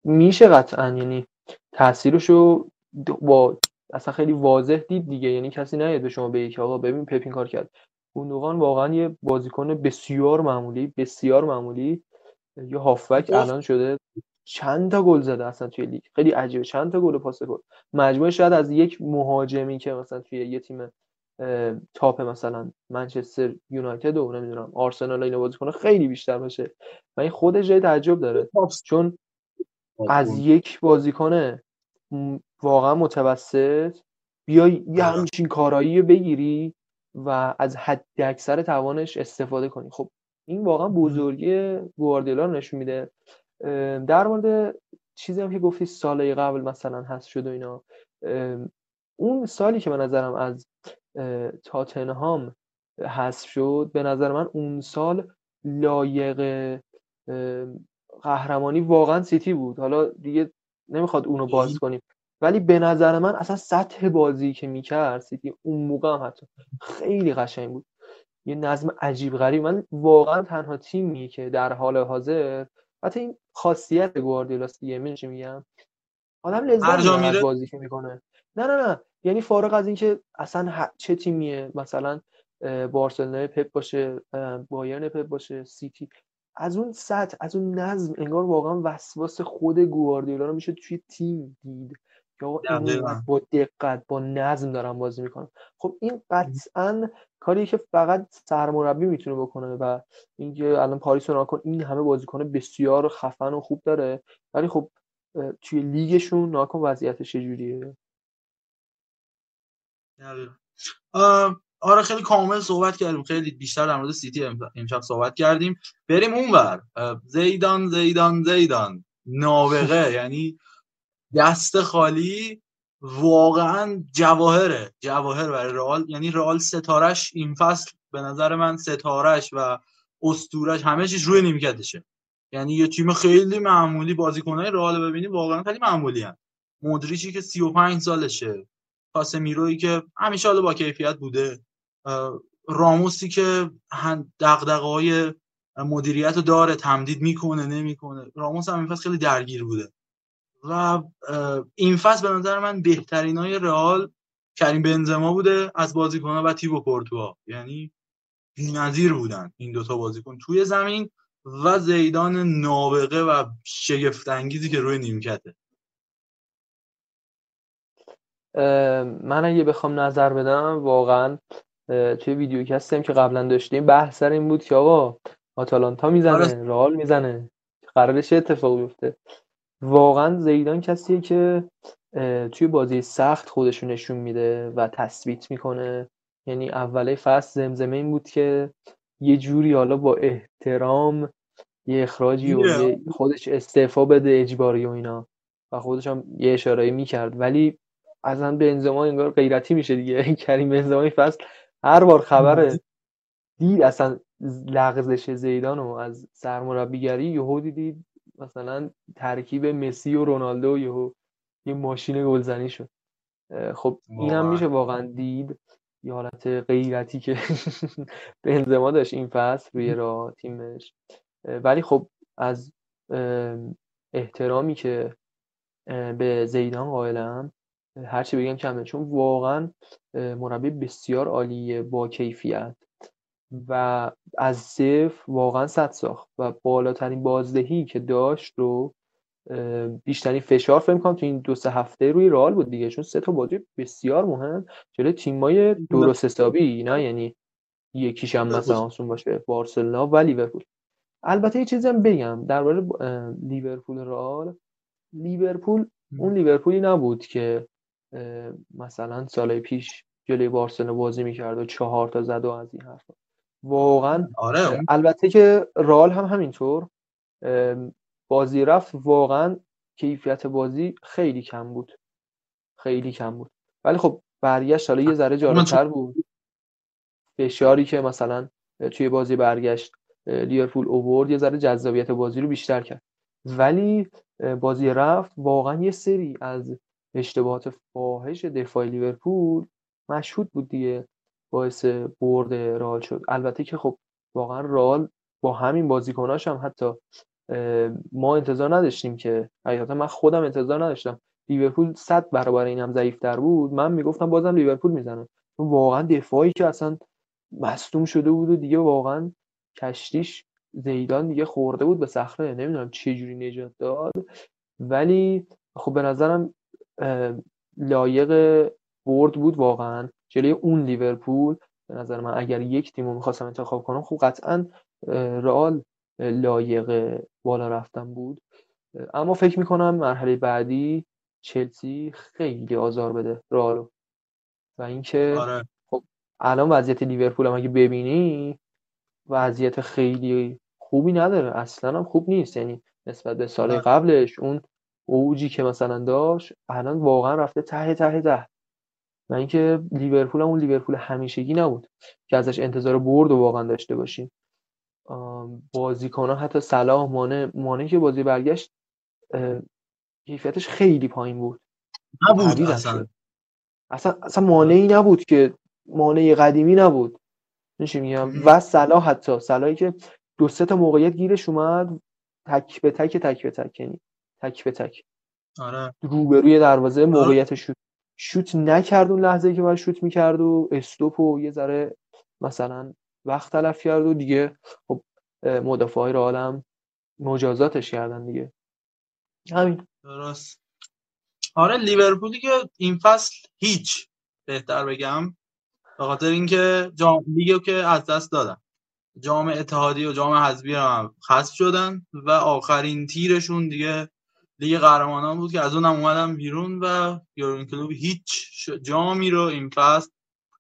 میشه قطعا یعنی تاثیرشو با اصلا خیلی واضح دید دیگه. یعنی کسی نیاد به شما بگه که آقا ببین پپ این کار کرد. گوندوغان واقعا یه بازیکن بسیار معمولی بسیار معمولی یه هافبک الان شده چند تا گل زده اصلا توی لیگ، خیلی عجیبه، چند تا گل پاس کرد. مجموعه شاید از یک مهاجمی که مثلا توی یه تیم تاپ مثلا منچستر یونایتد و نمیدونم آرسنال اینا بازی کنه خیلی بیشتر باشه. و این خودش جای تعجب داره، چون از یک بازیکن واقعا متوسط بیای یه همچین کارایی بگیری و از حد اکثر توانش استفاده کنی. خب این واقعا بزرگی گواردیولا نشون میده. در مورد چیزی هم که گفتی سالهای قبل مثلا هست شد و اینا، اون سالی که به نظرم از تاتنهام حذف شد، به نظر من اون سال لایق قهرمانی واقعا سیتی بود. حالا دیگه نمیخواد اونو باز کنیم، ولی به نظر من اصلا سطح بازی که میکرد سیتی اون موقع هم حتی خیلی قشنگ بود، یه نظم عجیب غریب. من واقعا تنها تیمی که در حال حاضر حتی این خاصیت گواردیولاست دیگه، من چی میگم، آدم لذت میبره بازی که میکنه. نه نه نه یعنی فارغ از این که اصلا چه تیمیه، مثلا بارسلونا پپ باشه، بایرن پپ باشه، سیتی، از اون سطح، از اون نظم، انگار واقعا وسواس خود گواردیولا رو میشه توی تیم دید که آقا با دقت با نظم دارن بازی میکنن. خب این قطعاً کاری که فقط سرمربی میتونه بکنه و اینکه الان پاری سن ژرمن این همه بازیکن بسیار خفن و خوب داره، ولی خب توی لیگشون ناکن وضعیتش چجوریه. آره خیلی کامل صحبت کردیم، خیلی بیشتر در مورد سیتی امشب صحبت کردیم. بریم اونور. زیدان زیدان زیدان نابغه یعنی دست خالی واقعا جواهره، جواهر برای رئال. یعنی رئال ستارش این فصل به نظر من ستارش و اسطورش همه چیز روی نیمکتشه. یعنی یه تیم خیلی معمولی، بازیکن‌های رئال ببینید واقعا خیلی معمولی هستن. مودریچی که سی و پنج سالشه، کاسمیرویی که همیشه حالا با کیفیت بوده، راموسی که دغدغه‌های مدیریت رو داره، تمدید میکنه نمیکنه. راموس هم این فصل خیلی درگیر بوده و این فصل به نظر من بهترینای رئال کریم بنزما بوده از بازیکن‌ها و تیبو پورتو، یعنی بی‌نظیر بودن این دوتا بازیکن توی زمین و زیدان نابغه و شگفت‌انگیزی که روی نیمکته. من اگه بخوام نظر بدم واقعا توی ویدیوکستم که قبلا داشتیم بحث سر این بود که آقا آتالانتا میزنه، رئال میزنه، قراره چه اتفاقی بیفته. واقعا زیدان کسیه که توی بازی سخت خودشو نشون میده و تثبیت میکنه. یعنی اوله فصل زمزمه این بود که یه جوری حالا با احترام یه اخراجی و خودش استعفا بده اجباری و اینا و خودش هم یه اشاره‌ای میکرد، ولی ازن بنزما انگار غیرتی میشه دیگه. کریم بنزما این فصل هر بار خبره دید اصلا لغزش زیدانو از سرمربیگری، یهو دید مثلا ترکیب مسی و رونالدو یهو یه ماشین گلزنی شد. خب اینم میشه واقعا دید یه حالت غیرتی که بنزما داشت این فصل روی را تیمش، ولی خب از احترامی که به زیدان قائلم هر چی بگم کمه، چون واقعا مربی بسیار عالیه با کیفیت و از صفر واقعا صد ساخت و بالاترین بازدهی که داشت رو بیشترین فشار فهم کنم تو این دو سه هفته روی رئال بود دیگه، چون سه تا بازی بسیار مهم جلوی تیمای درست حسابی، نه یعنی یکیش هم مثلا آسون باشه بارسلونا و لیورپول. البته یه چیزی هم بگم درباره لیورپول رئال، لیورپول اون لیورپولی نبود که مثلا سالای پیش جلوی بارسلونا بازی میکرد و چهار تا زد و از این حرفا واقعا. آره. البته که رئال هم همینطور بازی رفت، واقعا کیفیت بازی خیلی کم بود، خیلی کم بود، ولی خب برگشت حالا یه ذره جالب‌تر بود. فشاری که مثلا توی بازی برگشت لیورپول اوورد یه ذره جذابیت بازی رو بیشتر کرد، ولی بازی رفت واقعا یه سری از اشتباهات فاحش دفاع لیورپول مشهود بود دیگه، باعث برد رئال شد. البته که خب واقعا رئال با همین بازیکناش هم حتی ما انتظار نداشتیم که، حقیقتا من خودم انتظار نداشتم، لیورپول صد برابر اینم ضعیف‌تر بود. من میگفتم بازم لیورپول میزنه، واقعا دفاعی که اصلا مصدوم شده بود و دیگه واقعا کشتیش زیدان دیگه خورده بود به صخره، نمیدونم چه جوری نجات داد، ولی خب به نظرم لایق برد بود واقعا جلوی اون لیورپول. به نظر من اگر یک تیمو می‌خواستم انتخاب کنم، خب قطعاً رئال لایق بالا رفتن بود. اما فکر می‌کنم مرحله بعدی چلسی خیلی آزار بده رئالو و اینکه آره. خب الان وضعیت لیورپول هم اگه ببینی وضعیت خیلی خوبی نداره، اصلاً هم خوب نیست، یعنی نسبت به سال قبلش اون اوجی که مثلا داشت الان واقعا رفته ته ته ته. و اینکه لیورپول هم اون لیورپول همیشگی نبود که ازش انتظار برد واقعا داشته باشیم. بازیکن‌ها حتی صلاح، مانه مانه که بازی برگشت کیفیتش خیلی پایین بود، نبود اصلا اصلا اصلا مانعی نبود که مانع قدیمی نبود، نمیشه میگم. و صلاح حتی صلاحی که دو سه تا موقعیت گیرش اومد تک به تک تک به تک یعنی تک به تک آره روبروی دروازه موقعیتش آره. شوت نکرد اون لحظه که باید شوت میکرد و استوپ و یه ذره مثلا وقت تلف کرد و دیگه خب مدافعای رئال هم مجازاتش کردن دیگه. همین درست. آره لیورپولی که این فصل هیچ، بهتر بگم به خاطر اینکه جام لیگو که از دست دادن، جام اتحادیه و جام حذفی هم خسف شدن و آخرین تیرشون دیگه لیگ قهرمانان بود که از اونم اومدن بیرون و یورو کلوب هیچ جامی رو این فصل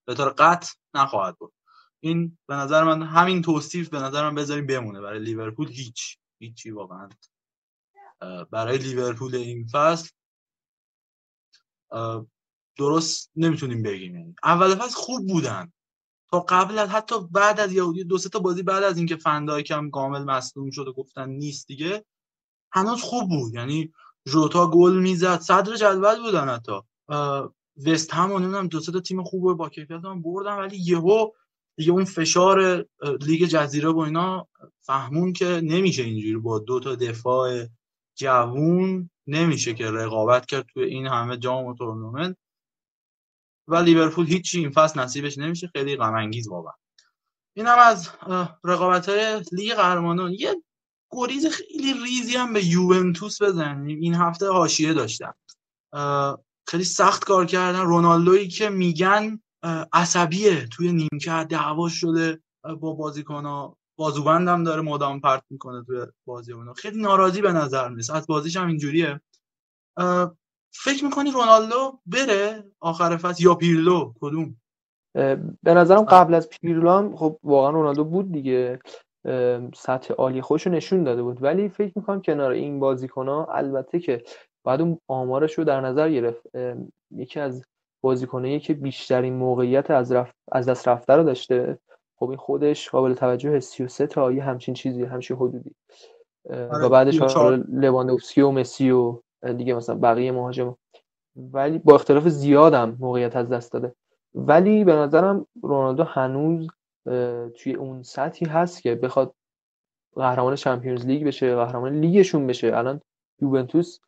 به طور قطع نخواهد بود. این به نظر من همین توصیف به نظر من بذاریم بمونه برای لیورپول، هیچ هیچی واقعا برای لیورپول این فصل درست نمیتونیم بگیم. یعنی اول فصل خوب بودن تا قبل از حتی بعد از یهودی دو سه تا بازی بعد از اینکه فندایک هم کامل مصدوم شد و گفتن نیست دیگه هنوز خوب بود، یعنی ژوتا گل میزد، صدر جدول بودن، حتی وست هم و نمیدونم دو سه تا تیم خوبه با کیفیت هم بردن، ولی یهو دیگه اون فشار لیگ جزیره و اینا فهمون که نمیشه اینجوری با دو تا دفاع جوون نمیشه که رقابت کرد توی این همه جام و تورنمنت. و لیورپول هیچی این فصل نصیبش نمیشه، خیلی غم انگیز واقعا. این هم از رقابت‌های لیگ قهرمانان. یه گریز خیلی ریزی هم به یوونتوس بزنیم، این هفته حاشیه داشتن، خیلی سخت کار کردن. رونالدویی که میگن عصبیه توی نیمکت، دعوا شده با بازیکن‌ها، بازوبند هم داره مدام پرت میکنه توی بازی اونا، خیلی ناراضی به نظر میاد، از بازیش هم اینجوریه. فکر میکنی رونالدو بره آخر فصل یا پیرلو، کدوم؟ به نظرم قبل از پیرلو هم خب واقعا رونالدو بود دیگه، سطح عالی خودشو نشون داده بود، ولی فکر میکنم کنار این بازیکن‌ها البته که بعد اون آمارش رو در نظر گرفت، یکی از بازیکنایی که بیشترین موقعیت از رفت از دست رفته رو داشته، خب این خودش قابل توجه سی و سه تا یه همچین چیزی همچین حدودی و بعدش لواندوفسکی و مسی و دیگه مثلا بقیه مهاجم، ولی با اختلاف زیادم موقعیت از دست داده. ولی به نظرم رونالدو هنوز توی اون سطحی هست که بخواد قهرمان چمپیونز لیگ بشه، قهرمان لیگشون بشه. الان یوونتوس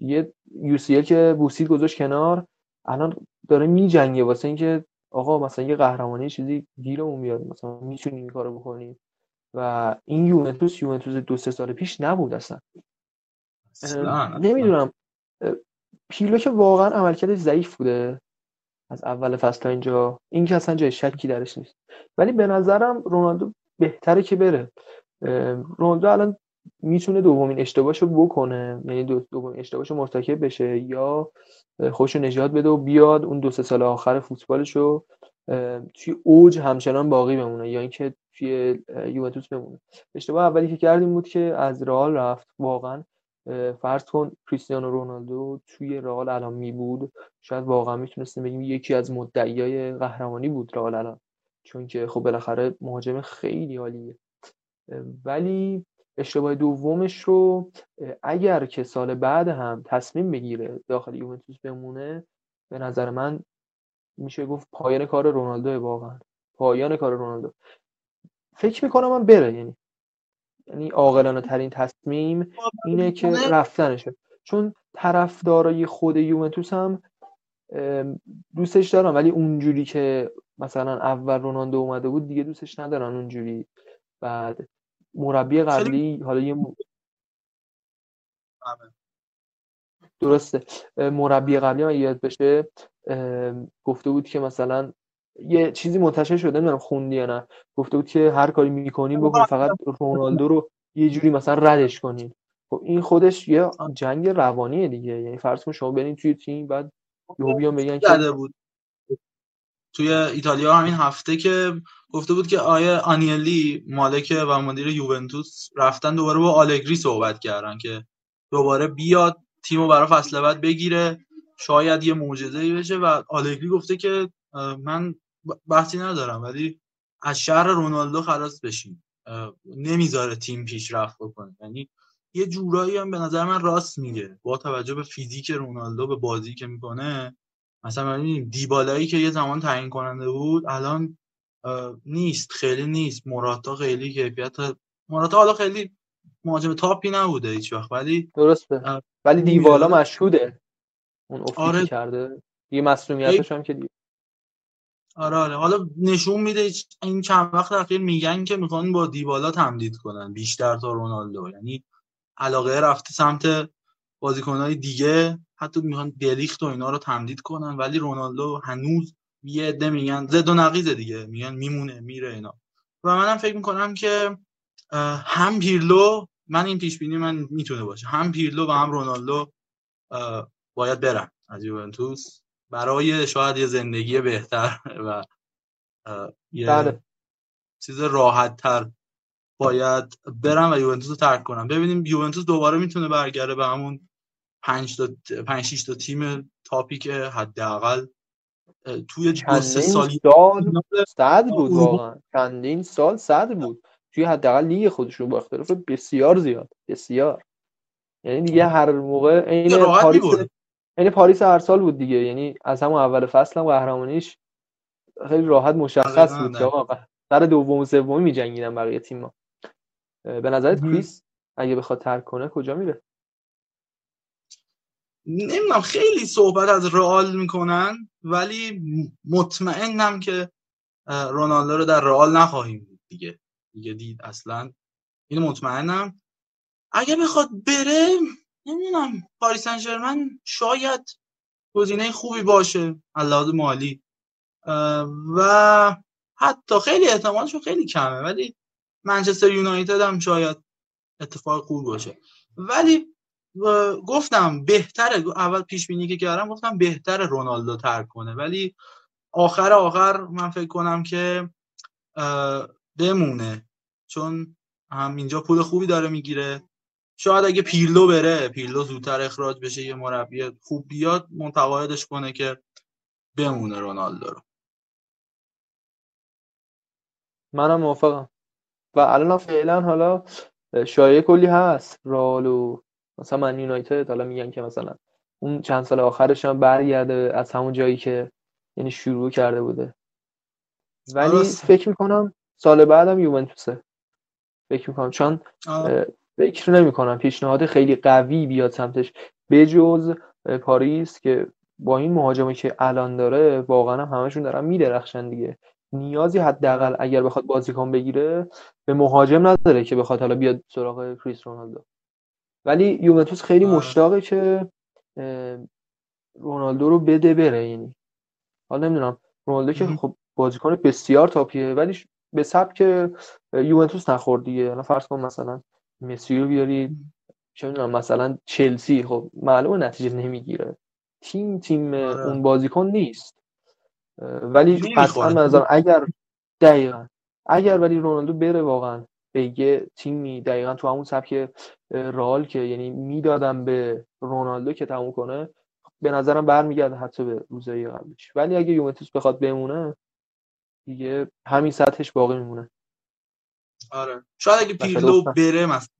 یه یو سی ال که بوسید گذاشت کنار، الان داره میجنگه واسه اینکه آقا مثلا یه قهرمانی چیزی گیرمون بیاد، مثلا میتونیم این کارو بکنیم. و این یوونتوس یوونتوس دو سه سال پیش نبود اصلا. نمیدونم پیلو که واقعا عملکردش ضعیف بوده از اول فصل تا اینجا، این که اصلا جای شکی درش نیست، ولی به نظرم رونالدو بهتره که بره. رونالدو الان میتونه دومین اشتباهشو بکنه، یعنی دومین اشتباهشو مرتکب بشه یا خودشو نجات بده و بیاد اون دو سه سال آخر فوتبالشو توی اوج همچنان باقی بمونه، یا اینکه توی یوونتوس بمونه. اشتباه اولی که کردیم بود که از رئال رفت. واقعا فرض کن کریستیانو رونالدو توی رئال الان می بود، شاید واقعا میتونستیم بگیم یکی از مدعیای قهرمانی بود رئال الان، چون که خب بالاخره مهاجم خیلی عالیه. ولی اشتباه دومش رو اگر که سال بعد هم تصمیم بگیره داخل یوونتوس بمونه، به نظر من میشه گفت پایان کار رونالدو، واقعا پایان کار رونالدو. فکر میکنم من بره، یعنی یعنی عاقلانه ترین تصمیم اینه که رفتنشه، چون طرفدارای خود یوونتوس هم دوستش دارن، ولی اونجوری که مثلا اول رونالدو اومده بود دیگه دوستش ندارن اونجوری. بعد مربی قبلی حالا یه م... درسته مربی قبلی من یاد بشه گفته بود که مثلا یه چیزی منتشر شده نمیدونم خوندی یا نه، گفته بود که هر کاری میکنیم بکن فقط رونالدو رو یه جوری مثلا ردش کنین. خب این خودش یه جنگ روانیه دیگه، یعنی فرض کن شما برین توی تیم بعد یهو بیان بگن که بود. توی ایتالیا همین هفته که گفته بود که آیا آنیلی مالک و مدیر یوونتوس رفتن دوباره با آلگری صحبت کردن که دوباره بیاد تیمو برای فصل بعد بگیره، شاید یه معجزه‌ای بشه. و آلگری گفته که من بحثی ندارم ولی از شر رونالدو خلاص بشیم، نمیذاره تیم پیشرفت بکنه. یعنی یه جورایی هم به نظر من راست میگه با توجه به فیزیک رونالدو، به بازی که میکنه. مثلا ببینید دیبالایی که یه زمان تعیین کننده بود الان نیست، خیلی نیست. موراتا خیلی کیفیت موراتا حالا خیلی مهاجم تاپی نبوده هیچ وقت، ولی درسته ولی دیبالا مشهوده اون افتی آره. کرده دیگه مسئولیتش هم که دیگه آره آره حالا نشون میده. این چند وقت اخیر میگن که میخوان با دیبالا تمدید کنن بیشتر تا رونالدو، یعنی علاقه رفته سمت بازیکن‌های دیگه، حتی میخوان دلیخت و اینا رو تمدید کنن، ولی رونالدو هنوز یه عده میگن زد و نقیزه دیگه، میگن میمونه میره اینا. و منم فکر میکنم که هم پیرلو، من این پیش بینی من میتونه باشه، هم پیرلو و هم رونالدو باید برن از یوونتوس برای شاید یه زندگی بهتر و یه داره. چیز راحت تر باید برن و یوونتوس رو ترک کنن. ببینیم یوونتوس دوباره میتونه برگره به همون پنج تا پنج شش تا تیم تاپی که حداقل توی چند سالی صد بود، واقعا چندین سال صد بود توی حداقل لیگ خودشون با اختلاف بسیار زیاد بسیار، یعنی دیگه هر موقع عین پاریس عین پاریس هر سال بود دیگه، یعنی از همون اول فصل هم قهرمانیش خیلی راحت مشخص بود که آقا سر دوم و سومی می‌جنگیدن بقیه تیم‌ها. به نظرت کریس اگه بخواد ترک کنه کجا میره؟ نمیدونم، خیلی صحبت از رئال میکنن ولی مطمئنم که رونالدو رو در رئال نخواهیم دید دیگه دیگه دید اصلا این مطمئنم. اگه بخواد بره نمیدونم پاری سن ژرمن شاید گزینه خوبی باشه از لحاظ مالی و حتی خیلی احتمالشون خیلی کمه، ولی منچستر یونایتد هم شاید اتفاق خوب باشه. ولی گفتم بهتره، اول پیش بینی که کردم گفتم بهتره رونالدو ترک کنه، ولی آخر آخر من فکر کنم که بمونه، چون هم اینجا پول خوبی داره میگیره. شاید اگه پیرلو بره، پیرلو زودتر اخراج بشه، یه مربی خوب بیاد متقاعدش کنه که بمونه رونالدو رو. منم موافقم و الان فعلا حالا شایعه کلی هست رالو مثلا من یونایتد حالا میگن که مثلا اون چند سال آخرش هم برگرده از همون جایی که یعنی شروع کرده بوده، ولی آلست. فکر میکنم سال بعدم یوونتوسه فکر میکنم، چون فکر نمیکنم پیشنهاد خیلی قوی بیاد سمتش بجز پاریس که با این مهاجمی که الان داره واقعا هم همشون دارن میدرخشن دیگه. نیازی حداقل اگر بخواد بازیکن بگیره به مهاجم نداره که بخواد حالا بیاد سراغ کریس رونالدو، ولی یوونتوس خیلی مشتاقه که رونالدو رو بده بره. یعنی حالا نمیدونم رونالدو که خب بازیکن بسیار تاپیه ولی به سبک یوونتوس نخورد دیگه، حالا فرض کن مثلا مسی رو بیاری چه میدونم مثلا چلسی، خب معلومه نتیجه نمیگیره، تیم تیم اون بازیکن نیست. ولی اصلا مثلا اگر دقیقاً اگر ولی رونالدو بره واقعاً به یه تیمی دقیقاً تو همون سبک رئال که یعنی میدادم به رونالدو که تموم کنه، به نظرم برمیگرده حتی به روزهای قبلش. ولی اگه یوونتوس بخواد بمونه دیگه همین سطحش باقی میمونه. آره شاید اگه پیرلو بره مثلا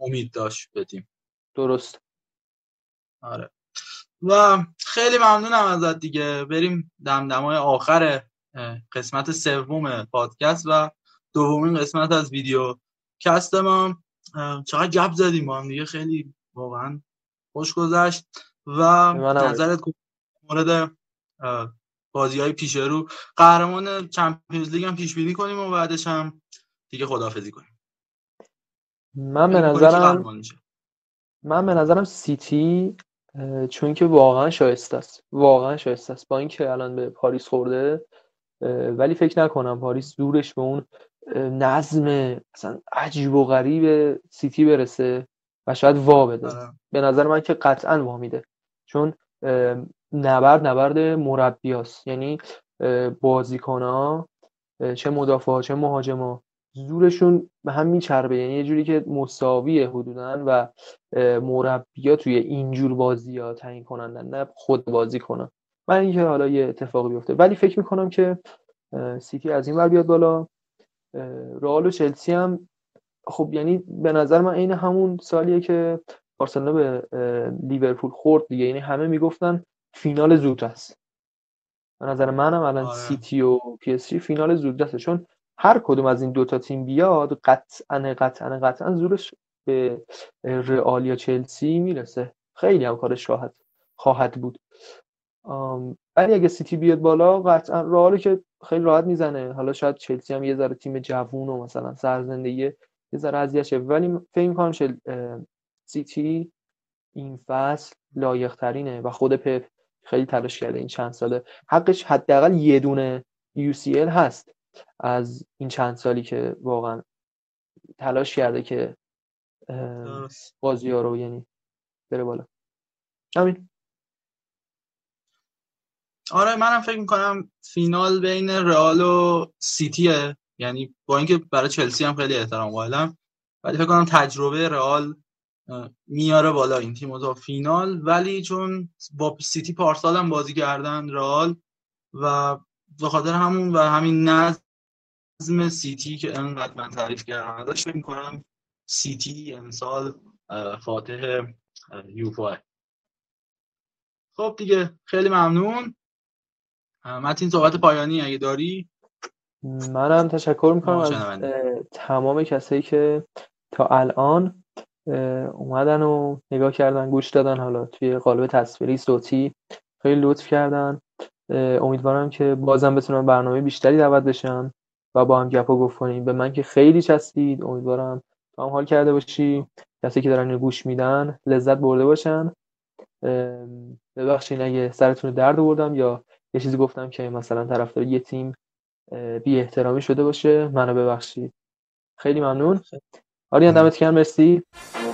امید داشت بدیم. درست آره. و خیلی ممنونم ازت دیگه، بریم دمدمای آخر قسمت سوم پادکست و دومین قسمت از ویدیو کست ما. چقدر گپ زدیم با هم دیگه، خیلی واقعا خوش گذشت. و نظرت مورد بازی‌های پیش رو قهرمان چمپیونز لیگ هم پیش بینی کنیم و بعدش هم دیگه خداحافظی کنیم. من به نظرم من به نظرم سیتی چون که واقعا شایسته است واقعا شایسته است با اینکه الان به پاریس خورده، ولی فکر نکنم پاریس دورش به اون نظم مثلا عجیب و غریب سیتی برسه و شاید وا بده. به نظر من که قطعا وا میده، چون نبرد نبرد مربیاست، یعنی بازیکن‌ها چه مدافعا چه مهاجما زورشون به هم میچربه، یعنی یه جوری که مساویه حدوداً و مربی‌ها توی اینجور بازی‌ها تعیین کنندن نه خود بازی کنن. من اینکه حالا یه اتفاقی بیفته، ولی فکر میکنم که سیتی از این ور بیاد بالا. رئال و چلسی هم خب یعنی به نظر من عین همون سالیه که بارسلونا به لیورپول خورد دیگه، یعنی همه میگفتن فینال زودرس. به نظر منم الان سیتی و پی اس جی فینال زودرسه، چون هر کدوم از این دوتا تیم بیاد قطعاً قطعاً قطعاً زورش به رئال یا چلسی میرسه، خیلی هم کارش راحت خواهد بود. ولی اگه سیتی بیاد بالا قطعاً رئالی که خیلی راحت میزنه، حالا شاید چلسی هم یه ذره تیم جوون و مثلا سرزندگیه یه ذره ازیشه، ولی فکر می‌کنم شل... سیتی این فصل لایق‌ترینه و خود پپ خیلی تلاش کرده این چند ساله، حقش حداقل یه دونه یو سی ال هست از این چند سالی که واقعا تلاش کرده که بازی‌ها رو یعنی بره بالا. همین. آره منم فکر میکنم فینال بین رئال و سیتیه، یعنی با اینکه برای چلسی هم خیلی احترام قائلم، ولی فکر کنم تجربه رئال میاره بالا این تیمو تا فینال، ولی چون با سیتی پارسال هم بازی کردن رئال و به خاطر همون و همین نظم سیتی که انقدر من تعریف کردم ازش، فکر میکنم سیتی امسال فاتح یوفا. خب دیگه خیلی ممنون متین، صحبت پایانی اگه داری؟ منم تشکر میکنم از تمام کسایی که تا الان اومدن و نگاه کردن گوش دادن، حالا توی قالب تصویری صوتی خیلی لطف کردن. امیدوارم که بازم بتونم برنامه بیشتری دعوت بشم و با هم گپا گفت کنیم. به من که خیلی چسبید، امیدوارم تو هم حال کرده باشی، کسایی که دارن گوش میدن لذت برده باشن. ببخشید اگه سرتون درد آوردم یا یه چیزی گفتم که مثلا طرفدار یه تیم بی احترامی شده باشه، منو ببخشید. خیلی ممنون. آریان دمت گرم، مرسی.